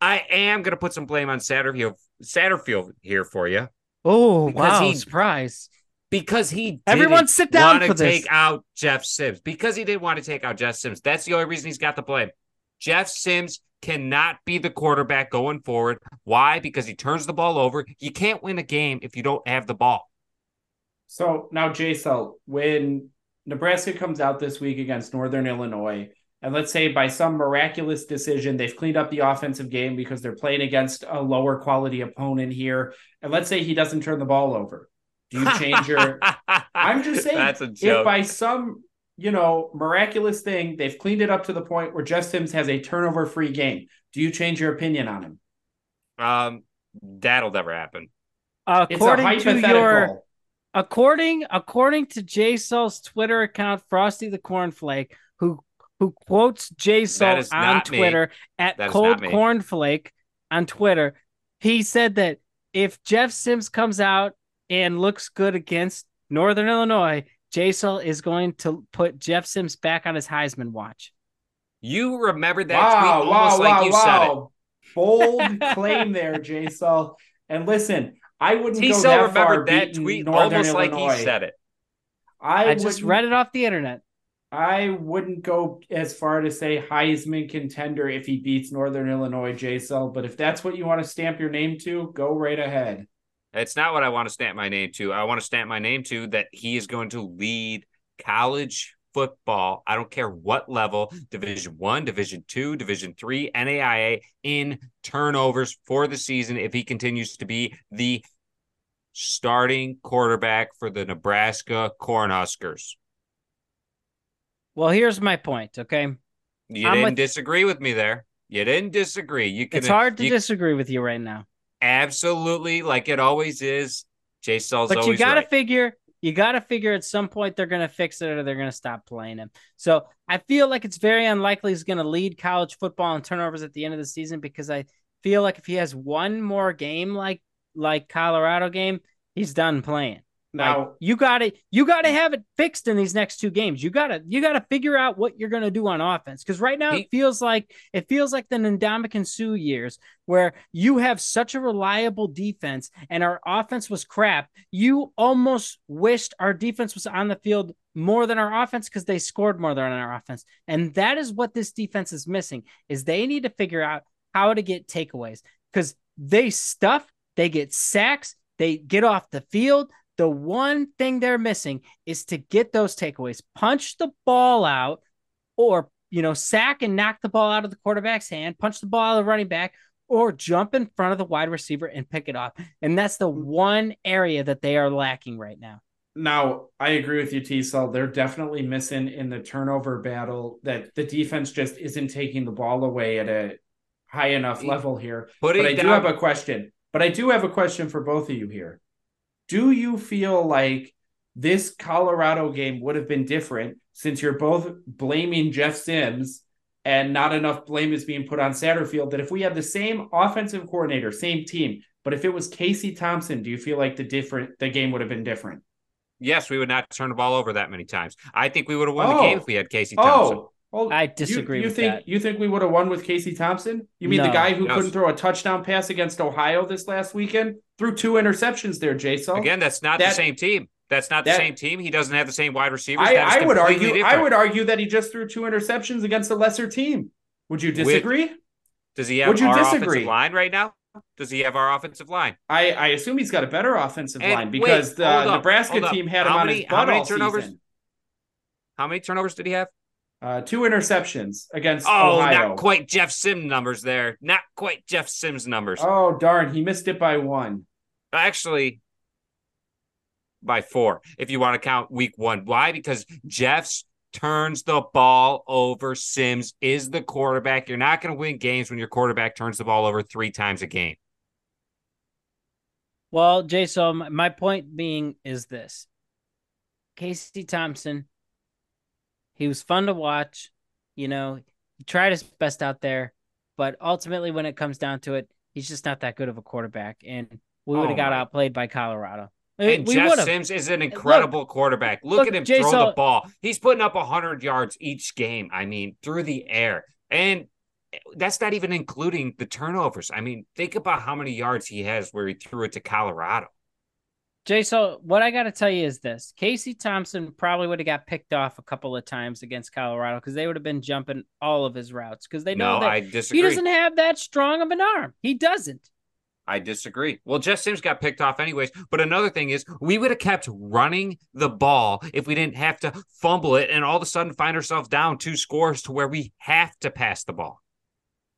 I am going to put some blame on Satterfield here for you. Oh wow! Surprise. Because he didn't want to take out Jeff Sims. Because he didn't want to take out Jeff Sims. That's the only reason he's got the blame. Jeff Sims cannot be the quarterback going forward. Why? Because he turns the ball over. You can't win a game if you don't have the ball. So now, JSul, when Nebraska comes out this week against Northern Illinois, and let's say by some miraculous decision, they've cleaned up the offensive game because they're playing against a lower quality opponent here. And let's say he doesn't turn the ball over. You change your – I'm just saying, that's a joke. If by some, miraculous thing, they've cleaned it up to the point where Jeff Sims has a turnover-free game, do you change your opinion on him? That'll never happen. According to JSul's Twitter account, Frosty the Cornflake, who quotes JSul on Twitter at Cold Cornflake on Twitter, he said that if Jeff Sims comes out and looks good against Northern Illinois, JSul is going to put Jeff Sims back on his Heisman watch. You remember that tweet almost like you said it. Bold claim there, JSul. And listen, I wouldn't go that far beating Northern Illinois. He said it. I just read it off the internet. I wouldn't go as far to say Heisman contender if he beats Northern Illinois, JSul, but if that's what you want to stamp your name to, go right ahead. It's not what I want to stamp my name to. I want to stamp my name to that he is going to lead college football. I don't care what level, Division I, Division II, Division III, NAIA, in turnovers for the season if he continues to be the starting quarterback for the Nebraska Cornhuskers. Well, here's my point, okay? You didn't disagree with me there. You didn't disagree. It's hard to disagree with you right now. Absolutely, like it always is. JSul's always right. But you got to figure at some point they're going to fix it or they're going to stop playing him. So I feel like it's very unlikely he's going to lead college football in turnovers at the end of the season, because I feel like if he has one more game like Colorado game, he's done playing. Now, like, you got to have it fixed in these next two games. You got to figure out what you're going to do on offense, because right now it feels like the Ndamukong Suh years, where you have such a reliable defense and our offense was crap. You almost wished our defense was on the field more than our offense, because they scored more than our offense. And that is what this defense is missing, is they need to figure out how to get takeaways, because they stuff, they get sacks, they get off the field. The one thing they're missing is to get those takeaways, punch the ball out, or, sack and knock the ball out of the quarterback's hand, punch the ball out of the running back, or jump in front of the wide receiver and pick it off. And that's the one area that they are lacking right now. Now, I agree with you, JSul. They're definitely missing in the turnover battle that the defense just isn't taking the ball away at a high enough level here. But I do have a question for both of you here. Do you feel like this Colorado game would have been different, since you're both blaming Jeff Sims and not enough blame is being put on Satterfield, that if we had the same offensive coordinator, same team, but if it was Casey Thompson, do you feel like the game would have been different? Yes, we would not turn the ball over that many times. I think we would have won the game if we had Casey Thompson. Well, I disagree with that. You think we would have won with Casey Thompson? You mean the guy who couldn't throw a touchdown pass against Ohio this last weekend? Threw two interceptions there, JSul. Again, that's not the same team. That's not the same team. He doesn't have the same wide receivers. I would argue that he just threw two interceptions against a lesser team. Would you disagree? Does he have our offensive line right now? Does he have our offensive line? I assume he's got a better offensive line, because the Nebraska team had him on his butt all season. How many turnovers did he have? Two interceptions against Ohio. Not quite Jeff Sims numbers there. Not quite Jeff Sims numbers. Oh, darn. He missed it by one. Actually, by four, if you want to count week one. Why? Because Jeff's turns the ball over. Sims is the quarterback. You're not going to win games when your quarterback turns the ball over 3 times a game. Well, JSul, my point being is this. Casey Thompson, he was fun to watch, he tried his best out there, but ultimately when it comes down to it, he's just not that good of a quarterback, and we would have got outplayed by Colorado. And Jeff Sims is an incredible quarterback. Look at him throw the ball. He's putting up 100 yards each game, through the air. And that's not even including the turnovers. Think about how many yards he has where he threw it to Colorado. JSul, what I got to tell you is this. Casey Thompson probably would have got picked off a couple of times against Colorado, because they would have been jumping all of his routes, because they know that I disagree. He doesn't have that strong of an arm. He doesn't. I disagree. Well, Jeff Sims got picked off anyways. But another thing is, we would have kept running the ball if we didn't have to fumble it and all of a sudden find ourselves down 2 scores to where we have to pass the ball.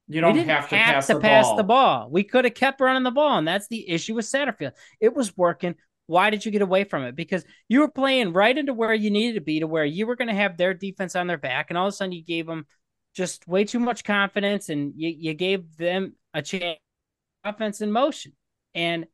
You don't have to pass the ball. We could have kept running the ball, and that's the issue with Satterfield. It was working. Why did you get away from it? Because you were playing right into where you needed to be, to where you were going to have their defense on their back, and all of a sudden you gave them just way too much confidence, and you gave them a chance offense in motion. And,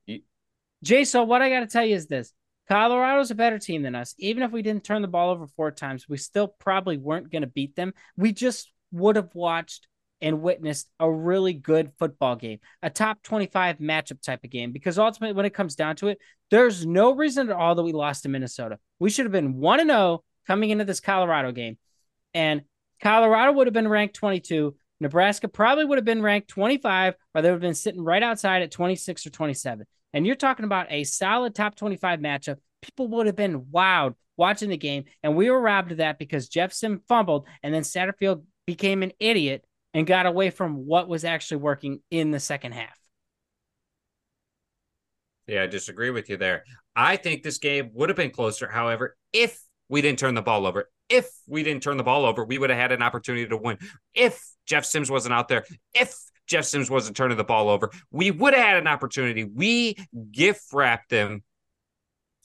JSul, what I got to tell you is this. Colorado's a better team than us. Even if we didn't turn the ball over 4 times, we still probably weren't going to beat them. We just would have watched and witnessed a really good football game, a top 25 matchup type of game, because ultimately when it comes down to it, there's no reason at all that we lost to Minnesota. We should have been 1-0 coming into this Colorado game, and Colorado would have been ranked 22. Nebraska probably would have been ranked 25, or they would have been sitting right outside at 26 or 27. And you're talking about a solid top 25 matchup people would have been wowed watching the game, and we were robbed of that because Jeff Sims fumbled, and then Satterfield became an idiot and got away from what was actually working in the second half. Yeah, I disagree with you there. I think this game would have been closer, however, if we didn't turn the ball over. If we didn't turn the ball over, we would have had an opportunity to win. If Jeff Sims wasn't out there, if Jeff Sims wasn't turning the ball over, we would have had an opportunity. We gift-wrapped them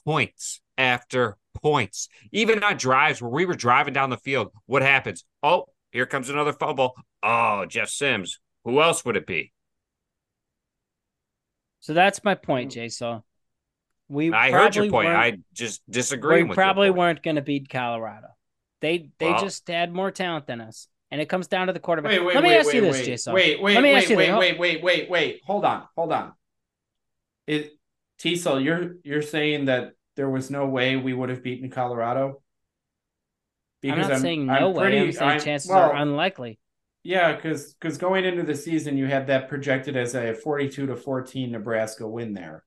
points after points. Even on drives where we were driving down the field, what happens? Oh, here comes another fumble. Oh, Jeff Sims. Who else would it be? So that's my point, JSul. I heard your point. I just disagree with you. We probably weren't going to beat Colorado. They just had more talent than us. And it comes down to the quarterback. Wait, Hold on. JSul, you're saying that there was no way we would have beaten Colorado? Because I'm not saying no way. I'm saying chances are unlikely. Yeah, because going into the season, you had that projected as a 42-14 Nebraska win there.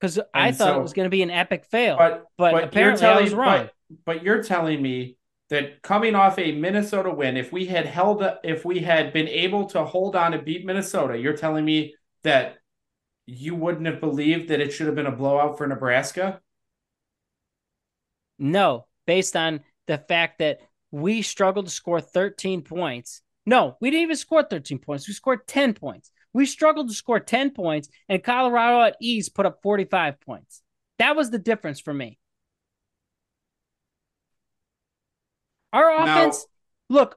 Because I thought it was going to be an epic fail, but apparently I was wrong. But you're telling me that coming off a Minnesota win, if we had been able to hold on and beat Minnesota, you're telling me that you wouldn't have believed that it should have been a blowout for Nebraska? No, based on the fact that we struggled to score 13 points. No, we didn't even score 13 points. We scored 10 points. We struggled to score 10 points, and Colorado at ease put up 45 points. That was the difference for me. Our offense,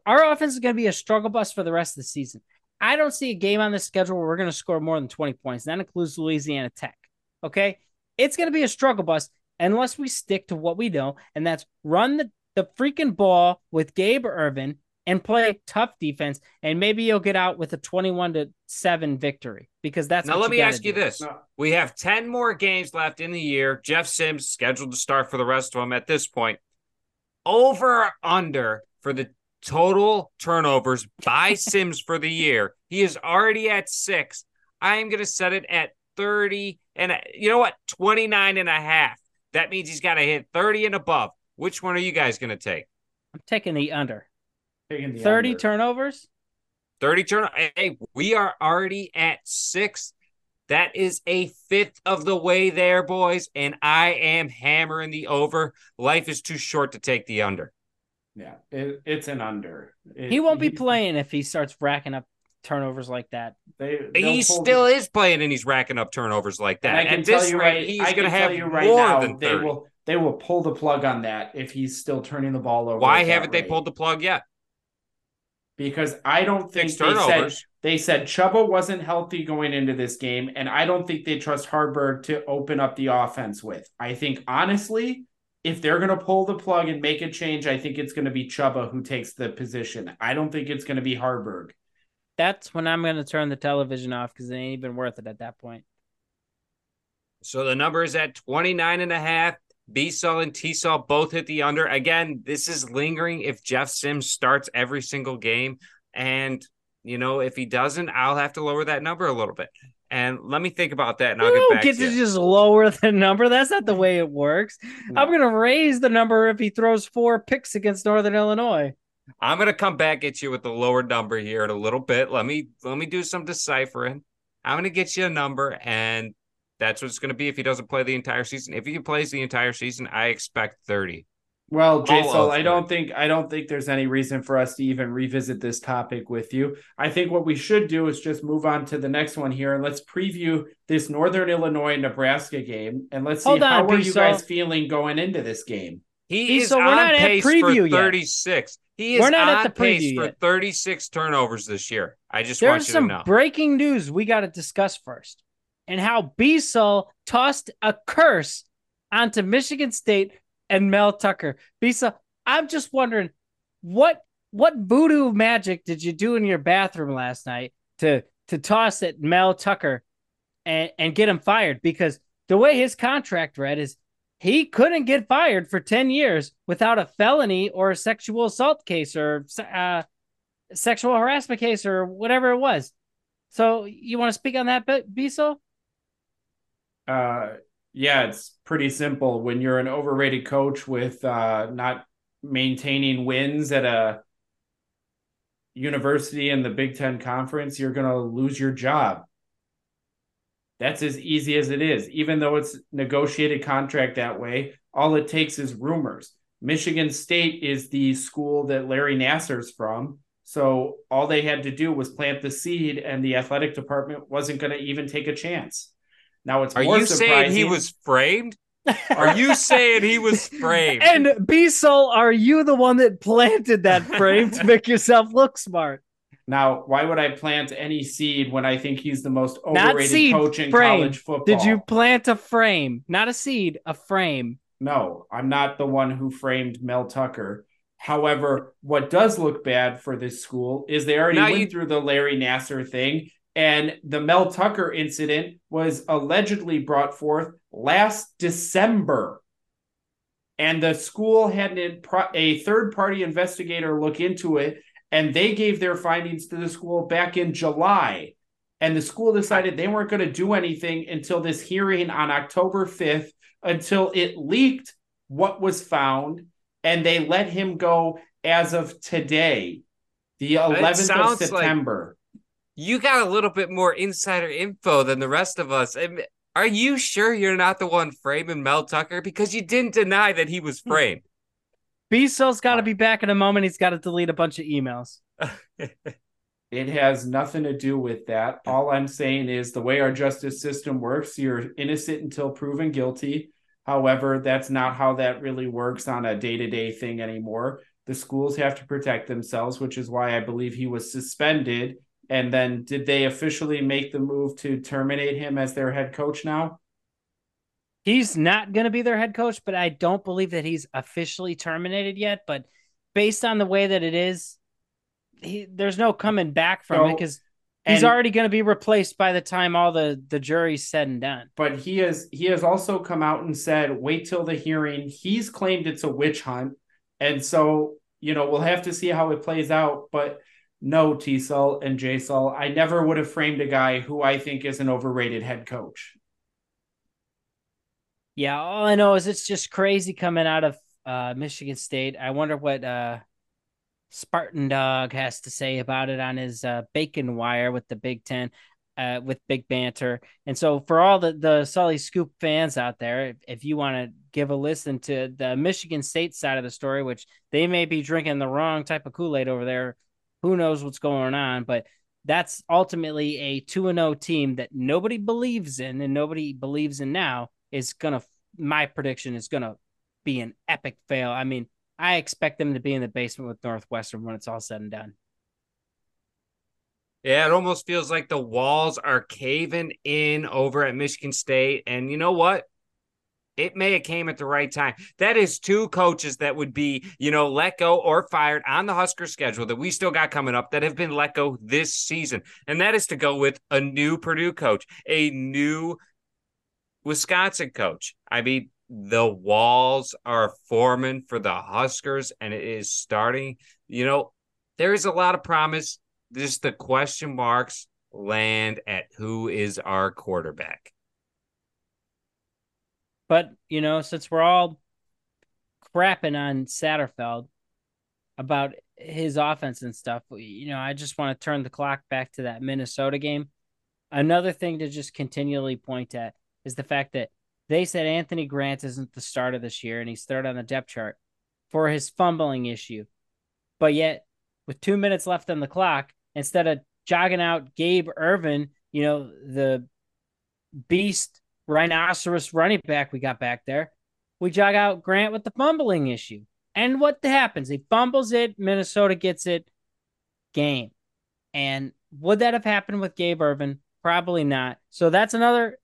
our offense is going to be a struggle bus for the rest of the season. I don't see a game on the schedule where we're going to score more than 20 points. That includes Louisiana Tech, okay? It's going to be a struggle bus unless we stick to what we know, and that's run the freaking ball with Gabe Ervin and play tough defense, and maybe you'll get out with a 21-7 victory because that's now. Let me ask you this: we have 10 more games left in the year. Jeff Sims scheduled to start for the rest of them at this point. Over or under for the total turnovers by Sims for the year? He is already at 6. I am going to set it at 30, and you know what? 29.5. That means he's got to hit 30 and above. Which one are you guys going to take? I'm taking the under. 30 turnovers? 30 turnovers. Hey, we are already at 6. That is a fifth of the way there, boys, and I am hammering the over. Life is too short to take the under. Yeah, it's an under. He won't be playing if he starts racking up turnovers like that. He still is playing, and he's racking up turnovers like that. At this rate, he's going to have more than 30. They will pull the plug on that if he's still turning the ball over. Why haven't they pulled the plug yet? Because I don't think they said Chubba wasn't healthy going into this game, and I don't think they trust Haarberg to open up the offense with. I think, honestly, if they're going to pull the plug and make a change, I think it's going to be Chubba who takes the position. I don't think it's going to be Haarberg. That's when I'm going to turn the television off because it ain't even worth it at that point. So the number is at 29.5. B-Sul and T-Sul both hit the under. Again, this is lingering if Jeff Sims starts every single game. And, you know, if he doesn't, I'll have to lower that number a little bit. And let me think about that, and I'll get back to you. You don't get to just lower the number. That's not the way it works. No. I'm going to raise the number if he throws 4 picks against Northern Illinois. I'm going to come back at you with the lower number here in a little bit. Let me do some deciphering. I'm going to get you a number, and that's what it's going to be if he doesn't play the entire season. If he plays the entire season, I expect 30. Well, JSul, I don't think there's any reason for us to even revisit this topic with you. I think what we should do is just move on to the next one here, and let's preview this Northern Illinois-Nebraska game, and let's see how are you guys feeling going into this game. He is on pace for 36. He is on pace for 36 turnovers this year. I just want you to know. There's some breaking news we got to discuss first. And how JSul tossed a curse onto Michigan State and Mel Tucker. JSul, I'm just wondering, what voodoo magic did you do in your bathroom last night to toss at Mel Tucker and get him fired? Because the way his contract read is he couldn't get fired for 10 years without a felony or a sexual assault case or sexual harassment case or whatever it was. So you want to speak on that, JSul? Yeah, it's pretty simple. When you're an overrated coach with not maintaining wins at a university in the Big Ten Conference, you're going to lose your job. That's as easy as it is. Even though it's negotiated contract that way, all it takes is rumors. Michigan State is the school that Larry Nassar's from, so all they had to do was plant the seed, and the athletic department wasn't going to even take a chance. Now it's more surprising. Are you saying he was framed? Are you saying he was framed? And JSul, are you the one that planted that frame to make yourself look smart? Now, why would I plant any seed when I think he's the most overrated coach in college football? Did you plant a frame? Not a seed, a frame. No, I'm not the one who framed Mel Tucker. However, what does look bad for this school is they already went through the Larry Nassar thing. And the Mel Tucker incident was allegedly brought forth last December. And the school had a third-party investigator look into it, and they gave their findings to the school back in July. And the school decided they weren't going to do anything until this hearing on October 5th, until it leaked what was found, and they let him go as of today, the 11th of September. You got a little bit more insider info than the rest of us. Are you sure you're not the one framing Mel Tucker? Because you didn't deny that he was framed. JSul's got to be back in a moment. He's got to delete a bunch of emails. It has nothing to do with that. All I'm saying is the way our justice system works, you're innocent until proven guilty. However, that's not how that really works on a day-to-day thing anymore. The schools have to protect themselves, which is why I believe he was suspended. And then did they officially make the move to terminate him as their head coach now? He's not going to be their head coach, but I don't believe that he's officially terminated yet. But based on the way that it is, there's no coming back from it because he's already going to be replaced by the time all the jury's said and done. But he has also come out and said, wait till the hearing. He's claimed it's a witch hunt. And so, we'll have to see how it plays out. But no, JSul and JSul, I never would have framed a guy who I think is an overrated head coach. Yeah, all I know is it's just crazy coming out of Michigan State. I wonder what Spartan Dog has to say about it on his bacon wire with the Big Ten, with Big Banter. And so for all the Sully Scoop fans out there, if you want to give a listen to the Michigan State side of the story, which they may be drinking the wrong type of Kool-Aid over there, who knows what's going on, but that's ultimately a 2-0 team that nobody believes in and nobody believes in now is going to, my prediction is going to be an epic fail. I mean, I expect them to be in the basement with Northwestern when it's all said and done. Yeah, it almost feels like the walls are caving in over at Michigan State. And you know what? It may have came at the right time. That is two coaches that would be, let go or fired on the Husker schedule that we still got coming up that have been let go this season. And that is to go with a new Purdue coach, a new Wisconsin coach. I mean, the walls are forming for the Huskers, and it is starting. There is a lot of promise. Just the question marks land at who is our quarterback. But, since we're all crapping on Satterfield about his offense and stuff, I just want to turn the clock back to that Minnesota game. Another thing to just continually point at is the fact that they said Anthony Grant isn't the starter this year, and he's third on the depth chart for his fumbling issue. But yet, with 2 minutes left on the clock, instead of jogging out Gabe Ervin, the beast, rhinoceros running back we got back there, we jog out Grant with the fumbling issue. And what happens? He fumbles it, Minnesota gets it, game. And would that have happened with Gabe Ervin? Probably not. So that's another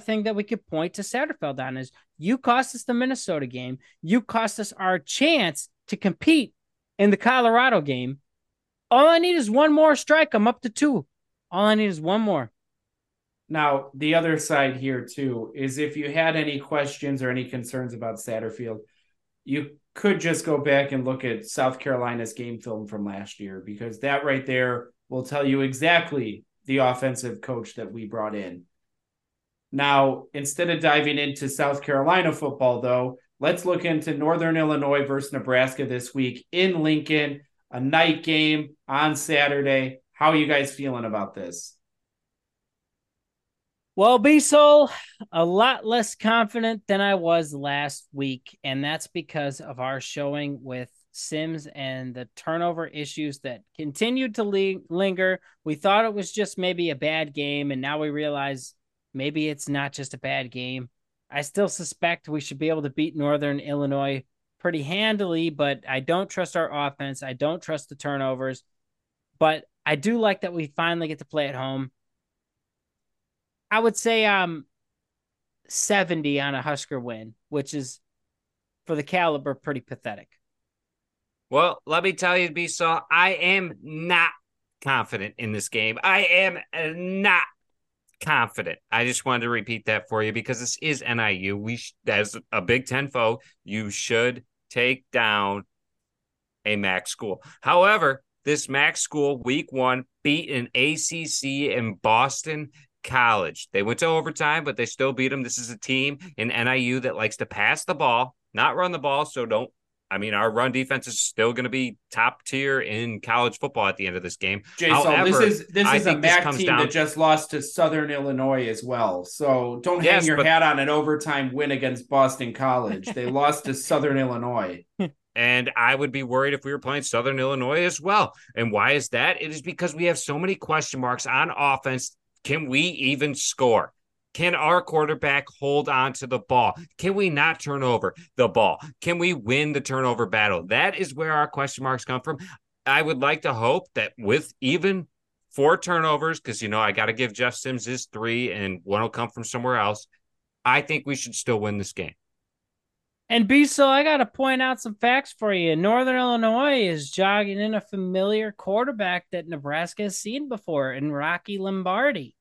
thing that we could point to Satterfield on is you cost us the Minnesota game. You cost us our chance to compete in the Colorado game. All I need is one more strike. I'm up to two. All I need is one more. Now, the other side here, too, is if you had any questions or any concerns about Satterfield, you could just go back and look at South Carolina's game film from last year, because that right there will tell you exactly the offensive coach that we brought in. Now, instead of diving into South Carolina football, though, let's look into Northern Illinois versus Nebraska this week in Lincoln, a night game on Saturday. How are you guys feeling about this? Well, JSul, a lot less confident than I was last week, and that's because of our showing with Sims and the turnover issues that continued to linger. We thought it was just maybe a bad game, and now we realize maybe it's not just a bad game. I still suspect we should be able to beat Northern Illinois pretty handily, but I don't trust our offense. I don't trust the turnovers, but I do like that we finally get to play at home. I would say 70 on a Husker win, which is, for the caliber, pretty pathetic. Well, let me tell you, JSul, I am not confident in this game. I am not confident. I just wanted to repeat that for you because this is NIU. As a Big Ten foe, you should take down a MAC school. However, this MAC school, week one, beat an ACC in Boston College. They went to overtime, but they still beat them. This is a team in NIU that likes to pass the ball, not run the ball, so don't. I mean, our run defense is still going to be top tier in college football at the end of this game. JSul, this is a MAC team that just lost to Southern Illinois as well. So don't hang your hat on an overtime win against Boston College. They lost to Southern Illinois. And I would be worried if we were playing Southern Illinois as well. And why is that? It is because we have so many question marks on offense. Can we even score? Can our quarterback hold on to the ball? Can we not turn over the ball? Can we win the turnover battle? That is where our question marks come from. I would like to hope that with even 4 turnovers, because, you know, I got to give Jeff Sims his 3 and one will come from somewhere else. I think we should still win this game. And JSul, I got to point out some facts for you. Northern Illinois is jogging in a familiar quarterback that Nebraska has seen before in Rocky Lombardi.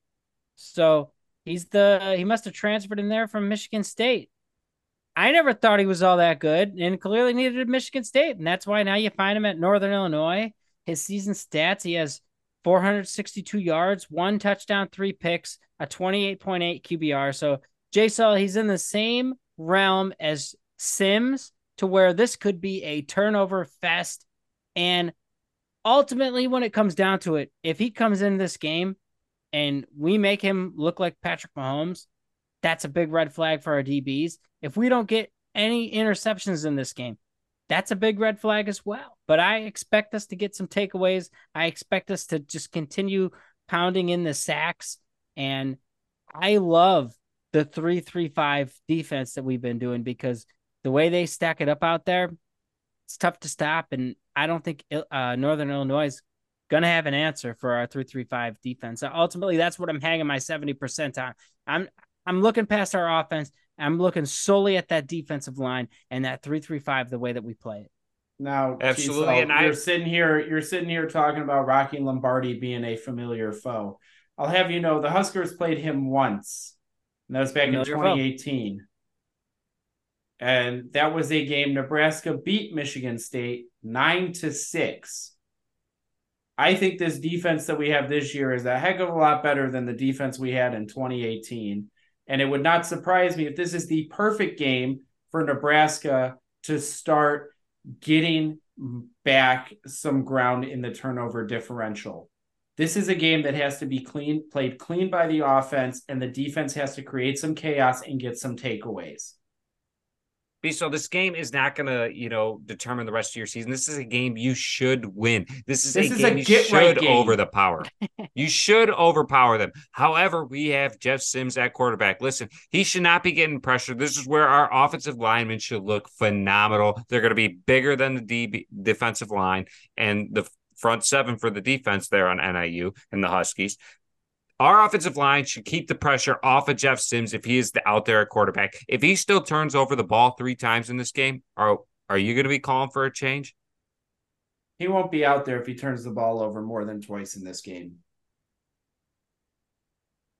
So he must have transferred in there from Michigan State. I never thought he was all that good and clearly needed at Michigan State. And that's why now you find him at Northern Illinois. His season stats, he has 462 yards, 1 touchdown, 3 picks, a 28.8 QBR. So JSul, he's in the same realm as Sims to where this could be a turnover fest. And ultimately, when it comes down to it, if he comes in this game and we make him look like Patrick Mahomes, that's a big red flag for our DBs. If we don't get any interceptions in this game, that's a big red flag as well. But I expect us to get some takeaways. I expect us to just continue pounding in the sacks. And I love the 3-3-5 defense that we've been doing because the way they stack it up out there, it's tough to stop. And I don't think Northern Illinois is going to have an answer for our 3-3-5 defense. Ultimately, that's what I'm hanging my 70% on. I'm looking past our offense. I'm looking solely at that defensive line and that 3-3-5, the way that we play it. Now, absolutely. JSul, and you're sitting here talking about Rocky Lombardi being a familiar foe. I'll have you know the Huskers played him once, and that was back in 2018. And that was a game Nebraska beat Michigan State 9-6. I think this defense that we have this year is a heck of a lot better than the defense we had in 2018. And it would not surprise me if this is the perfect game for Nebraska to start getting back some ground in the turnover differential. This is a game that has to be played clean by the offense, and the defense has to create some chaos and get some takeaways. So this game is not going to, determine the rest of your season. This is a game you should win. This is a game you should overpower. You should overpower them. However, we have Jeff Sims at quarterback. Listen, he should not be getting pressure. This is where our offensive linemen should look phenomenal. They're going to be bigger than the defensive line and the front 7 for the defense there on NIU and the Huskies. Our offensive line should keep the pressure off of Jeff Sims if he is out there at quarterback. If he still turns over the ball 3 times in this game, are you going to be calling for a change? He won't be out there if he turns the ball over more than twice in this game.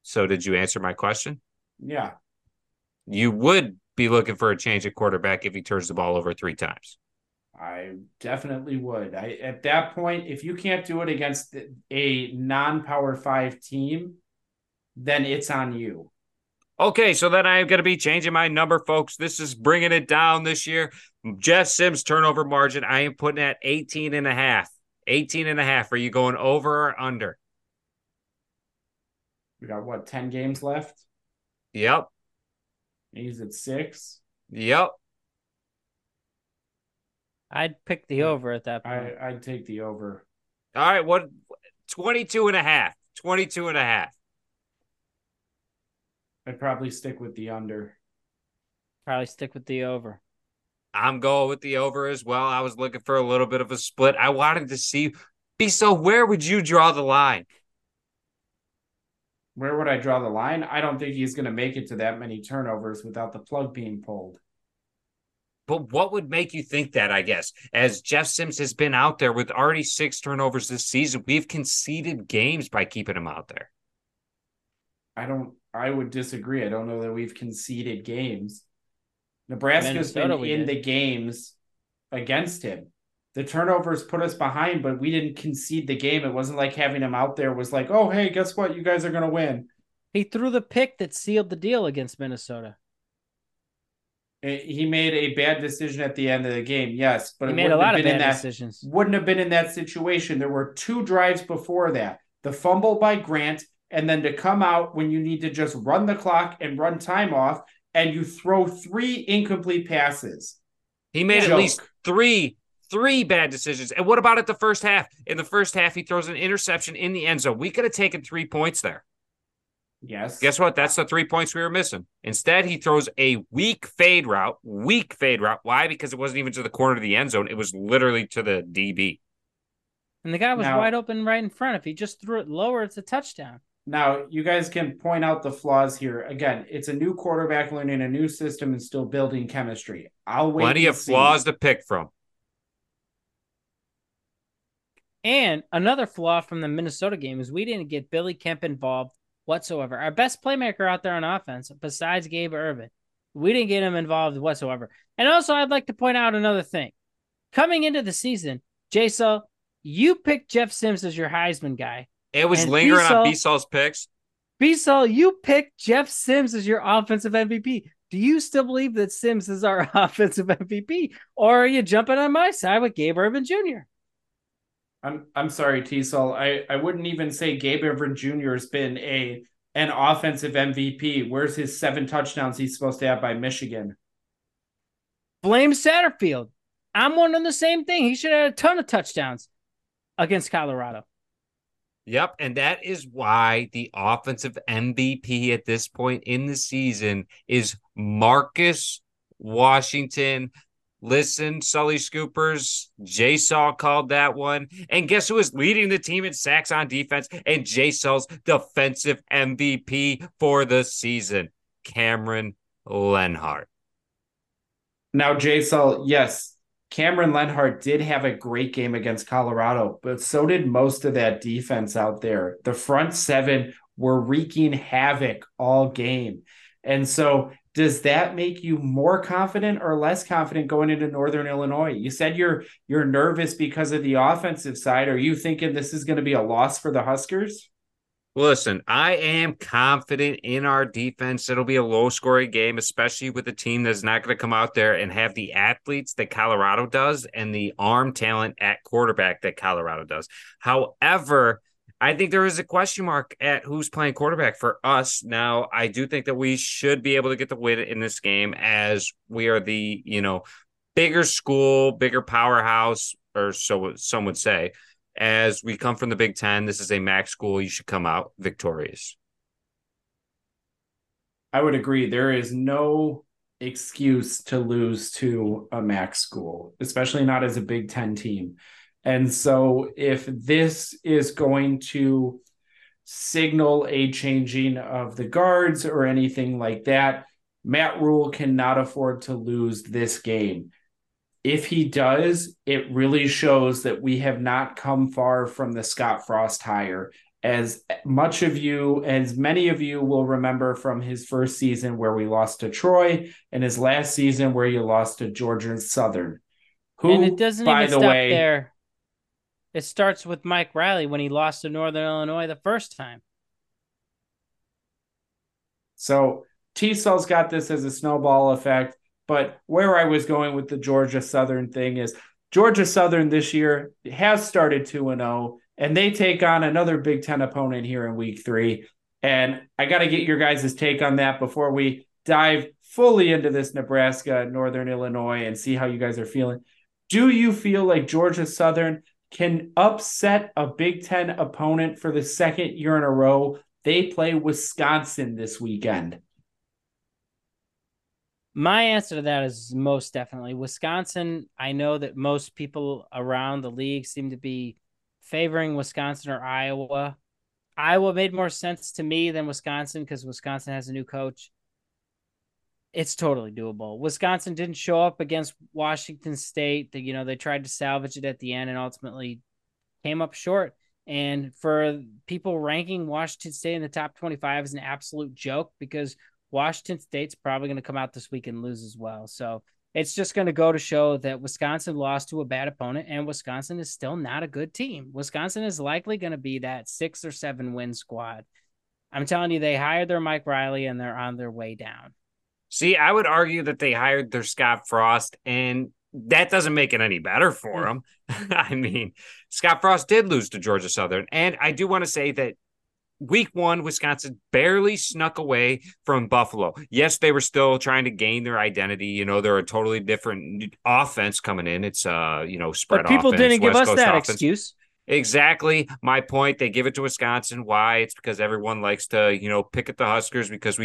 So did you answer my question? Yeah. You would be looking for a change at quarterback if he turns the ball over 3 times. I definitely would. At that point, if you can't do it against a non-Power 5 team, then it's on you. Okay, so then I'm going to be changing my number, folks. This is bringing it down this year. Jeff Sims turnover margin, I am putting at 18.5. 18.5. Are you going over or under? We got, what, 10 games left? Yep. He's at 6. Yep. I'd pick the over at that point. I'd take the over. All right, what? 22.5. 22.5. I'd probably stick with the under. Probably stick with the over. I'm going with the over as well. I was looking for a little bit of a split. I wanted to see, so where would you draw the line? Where would I draw the line? I don't think he's going to make it to that many turnovers without the plug being pulled. But what would make you think that, I guess, as Jeff Sims has been out there with already 6 turnovers this season, we've conceded games by keeping him out there. I would disagree. I don't know that we've conceded games. Nebraska's been in the games against him. The turnovers put us behind, but we didn't concede the game. It wasn't like having him out there was like, oh, hey, guess what? You guys are going to win. He threw the pick that sealed the deal against Minnesota. He made a bad decision at the end of the game, yes. But he made a lot of bad decisions. Wouldn't have been in that situation. There were 2 drives before that. The fumble by Grant, and then to come out when you need to just run the clock and run time off, and you throw 3 incomplete passes. He made at least three bad decisions. And what about at the first half? In the first half, he throws an interception in the end zone. We could have taken 3 points there. Yes. Guess what? That's the 3 points we were missing. Instead, he throws a weak fade route. Weak fade route. Why? Because it wasn't even to the corner of the end zone. It was literally to the DB. And the guy was wide open right in front. If he just threw it lower, it's a touchdown. Now, you guys can point out the flaws here. Again, it's a new quarterback learning a new system and still building chemistry. I'll wait. Plenty of flaws to pick from. And another flaw from the Minnesota game is we didn't get Billy Kemp involved whatsoever. Our best playmaker out there on offense, besides Gabe Ervin, we didn't get him involved whatsoever. And also, I'd like to point out another thing. Coming into the season, JSul, you picked Jeff Sims as your Heisman guy. It was lingering on B-Sol's picks. B-Sol, you picked Jeff Sims as your offensive MVP. Do you still believe that Sims is our offensive MVP? Or are you jumping on my side with Gabe Ervin Jr.? I'm sorry, T-Sol. I wouldn't even say Gabe Ervin Jr. has been an offensive MVP. Where's his 7 touchdowns he's supposed to have by Michigan? Blame Satterfield. I'm wondering the same thing. He should have had a ton of touchdowns against Colorado. Yep, and that is why the offensive MVP at this point in the season is Marcus Washington. Listen, Sully Scoopers, JSul called that one. And guess who is leading the team in sacks on defense and JSul's defensive MVP for the season? Cameron Lenhart. Now, JSul, yes. Cameron Lenhart did have a great game against Colorado, but so did most of that defense out there. The front 7 were wreaking havoc all game. And so does that make you more confident or less confident going into Northern Illinois? You said you're nervous because of the offensive side. Are you thinking this is going to be a loss for the Huskers? Listen, I am confident in our defense. It'll be a low-scoring game, especially with a team that's not going to come out there and have the athletes that Colorado does and the arm talent at quarterback that Colorado does. However, I think there is a question mark at who's playing quarterback for us. Now, I do think that we should be able to get the win in this game as we are the, bigger school, bigger powerhouse, or so some would say. As we come from the Big Ten, this is a MAC school. You should come out victorious. I would agree. There is no excuse to lose to a MAC school, especially not as a Big Ten team. And so if this is going to signal a changing of the guards or anything like that, Matt Rhule cannot afford to lose this game. If he does, it really shows that we have not come far from the Scott Frost hire. As many of you will remember from his first season where we lost to Troy and his last season where you lost to Georgia Southern. Who, and it doesn't even stop there. It starts with Mike Riley when he lost to Northern Illinois the first time. So T-Cell's got this as a snowball effect, but where I was going with the Georgia Southern thing is Georgia Southern this year has started 2-0, and they take on another Big Ten opponent here in Week 3. And I got to get your guys' take on that before we dive fully into this Nebraska, Northern Illinois, and see how you guys are feeling. Do you feel like Georgia Southern can upset a Big Ten opponent for the second year in a row? They play Wisconsin this weekend. My answer to that is most definitely Wisconsin. I know that most people around the league seem to be favoring Wisconsin or Iowa. Iowa made more sense to me than Wisconsin because Wisconsin has a new coach. It's totally doable. Wisconsin didn't show up against Washington State. They, they tried to salvage it at the end and ultimately came up short. And for people ranking Washington State in the top 25 is an absolute joke because Washington State's probably going to come out this week and lose as well. So it's just going to go to show that Wisconsin lost to a bad opponent, and Wisconsin is still not a good team. Wisconsin is likely going to be that 6 or 7 win squad. I'm telling you, they hired their Mike Riley and they're on their way down. See, I would argue that they hired their Scott Frost, and that doesn't make it any better for them. I mean, Scott Frost did lose to Georgia Southern, and I do want to say that Week 1, Wisconsin barely snuck away from Buffalo. Yes, they were still trying to gain their identity. They're a totally different offense coming in. It's, spread offense. But people didn't give us that excuse. Exactly my point. They give it to Wisconsin. Why? It's because everyone likes to, pick at the Huskers because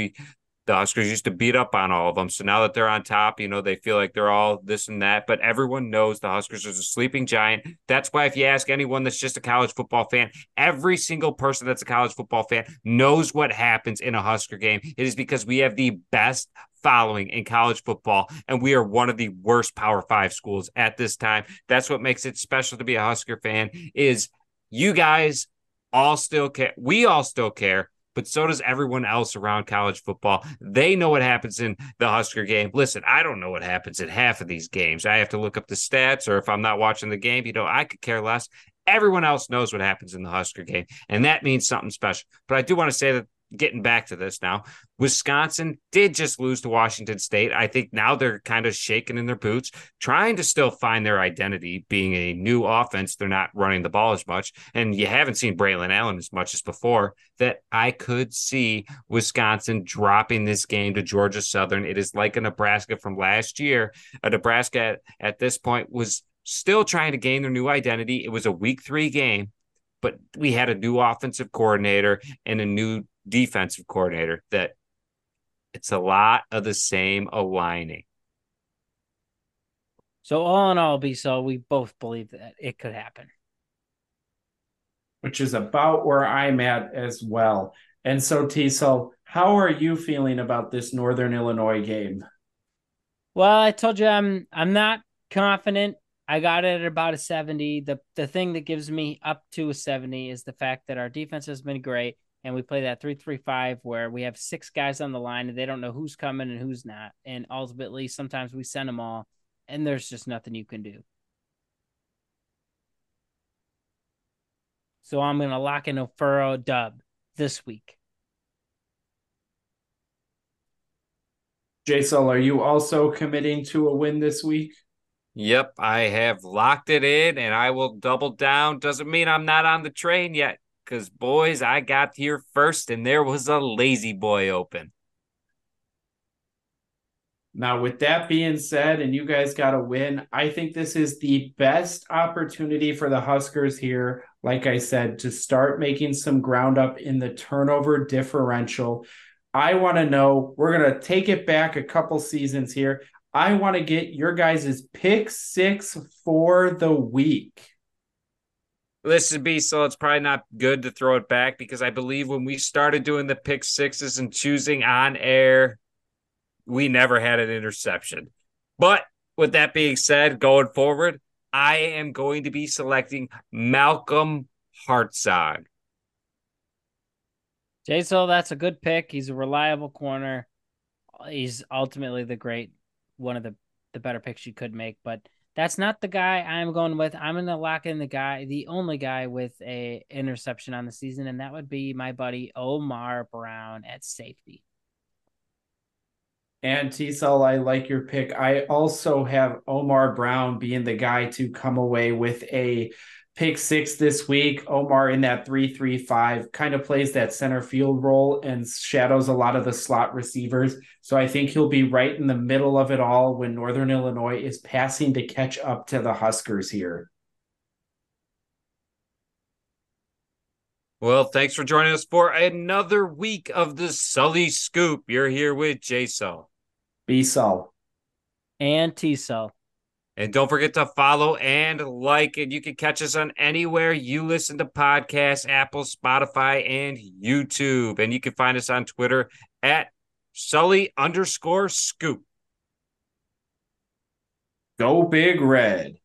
the Huskers used to beat up on all of them. So now that they're on top, they feel like they're all this and that. But everyone knows the Huskers are a sleeping giant. That's why if you ask anyone that's just a college football fan, every single person that's a college football fan knows what happens in a Husker game. It is because we have the best following in college football, and we are one of the worst Power 5 schools at this time. That's what makes it special to be a Husker fan is you guys all still care. We all still care. But so does everyone else around college football. They know what happens in the Husker game. Listen, I don't know what happens in half of these games. I have to look up the stats, or if I'm not watching the game, I could care less. Everyone else knows what happens in the Husker game, and that means something special. But I do want to say that, getting back to this now, Wisconsin did just lose to Washington State. I think now they're kind of shaking in their boots, trying to still find their identity, being a new offense. They're not running the ball as much, and you haven't seen Braylon Allen as much as before, that I could see Wisconsin dropping this game to Georgia Southern. It is like a Nebraska from last year. A Nebraska at this point was still trying to gain their new identity. It was a Week 3 game, but we had a new offensive coordinator and a new defensive coordinator that it's a lot of the same aligning. So all in all, JSul, we both believe that it could happen. Which is about where I'm at as well. And so JSul, how are you feeling about this Northern Illinois game? Well, I told you I'm not confident. I got it at about a 70. The thing that gives me up to a 70 is the fact that our defense has been great. And we play that 3-3-5 where we have 6 guys on the line and they don't know who's coming and who's not. And ultimately, sometimes we send them all and there's just nothing you can do. So I'm going to lock in a Furrow dub this week. JSul, are you also committing to a win this week? Yep, I have locked it in and I will double down. Doesn't mean I'm not on the train yet. Because, boys, I got here first, and there was a lazy boy open. Now, with that being said, and you guys got to win, I think this is the best opportunity for the Huskers here, like I said, to start making some ground up in the turnover differential. I want to know, we're going to take it back a couple seasons here. I want to get your guys' pick 6 for the week. Listen, JSul, it's probably not good to throw it back because I believe when we started doing the pick 6s and choosing on air, we never had an interception. But with that being said, going forward, I am going to be selecting Malcolm Hartzog. JSul, that's a good pick. He's a reliable corner. He's ultimately one of the better picks you could make, but that's not the guy I'm going with. I'm going to lock in the only guy with a interception on the season, and that would be my buddy Omar Brown at safety. And JSul, I like your pick. I also have Omar Brown being the guy to come away with a pick six this week. Omar in that 3-3-5 kind of plays that center field role and shadows a lot of the slot receivers. So I think he'll be right in the middle of it all when Northern Illinois is passing to catch up to the Huskers here. Well, thanks for joining us for another week of the Sully Scoop. You're here with JSul, BSul, and TSul. And don't forget to follow and like, and you can catch us on anywhere you listen to podcasts, Apple, Spotify, and YouTube. And you can find us on Twitter at Sully_Scoop. Go Big Red.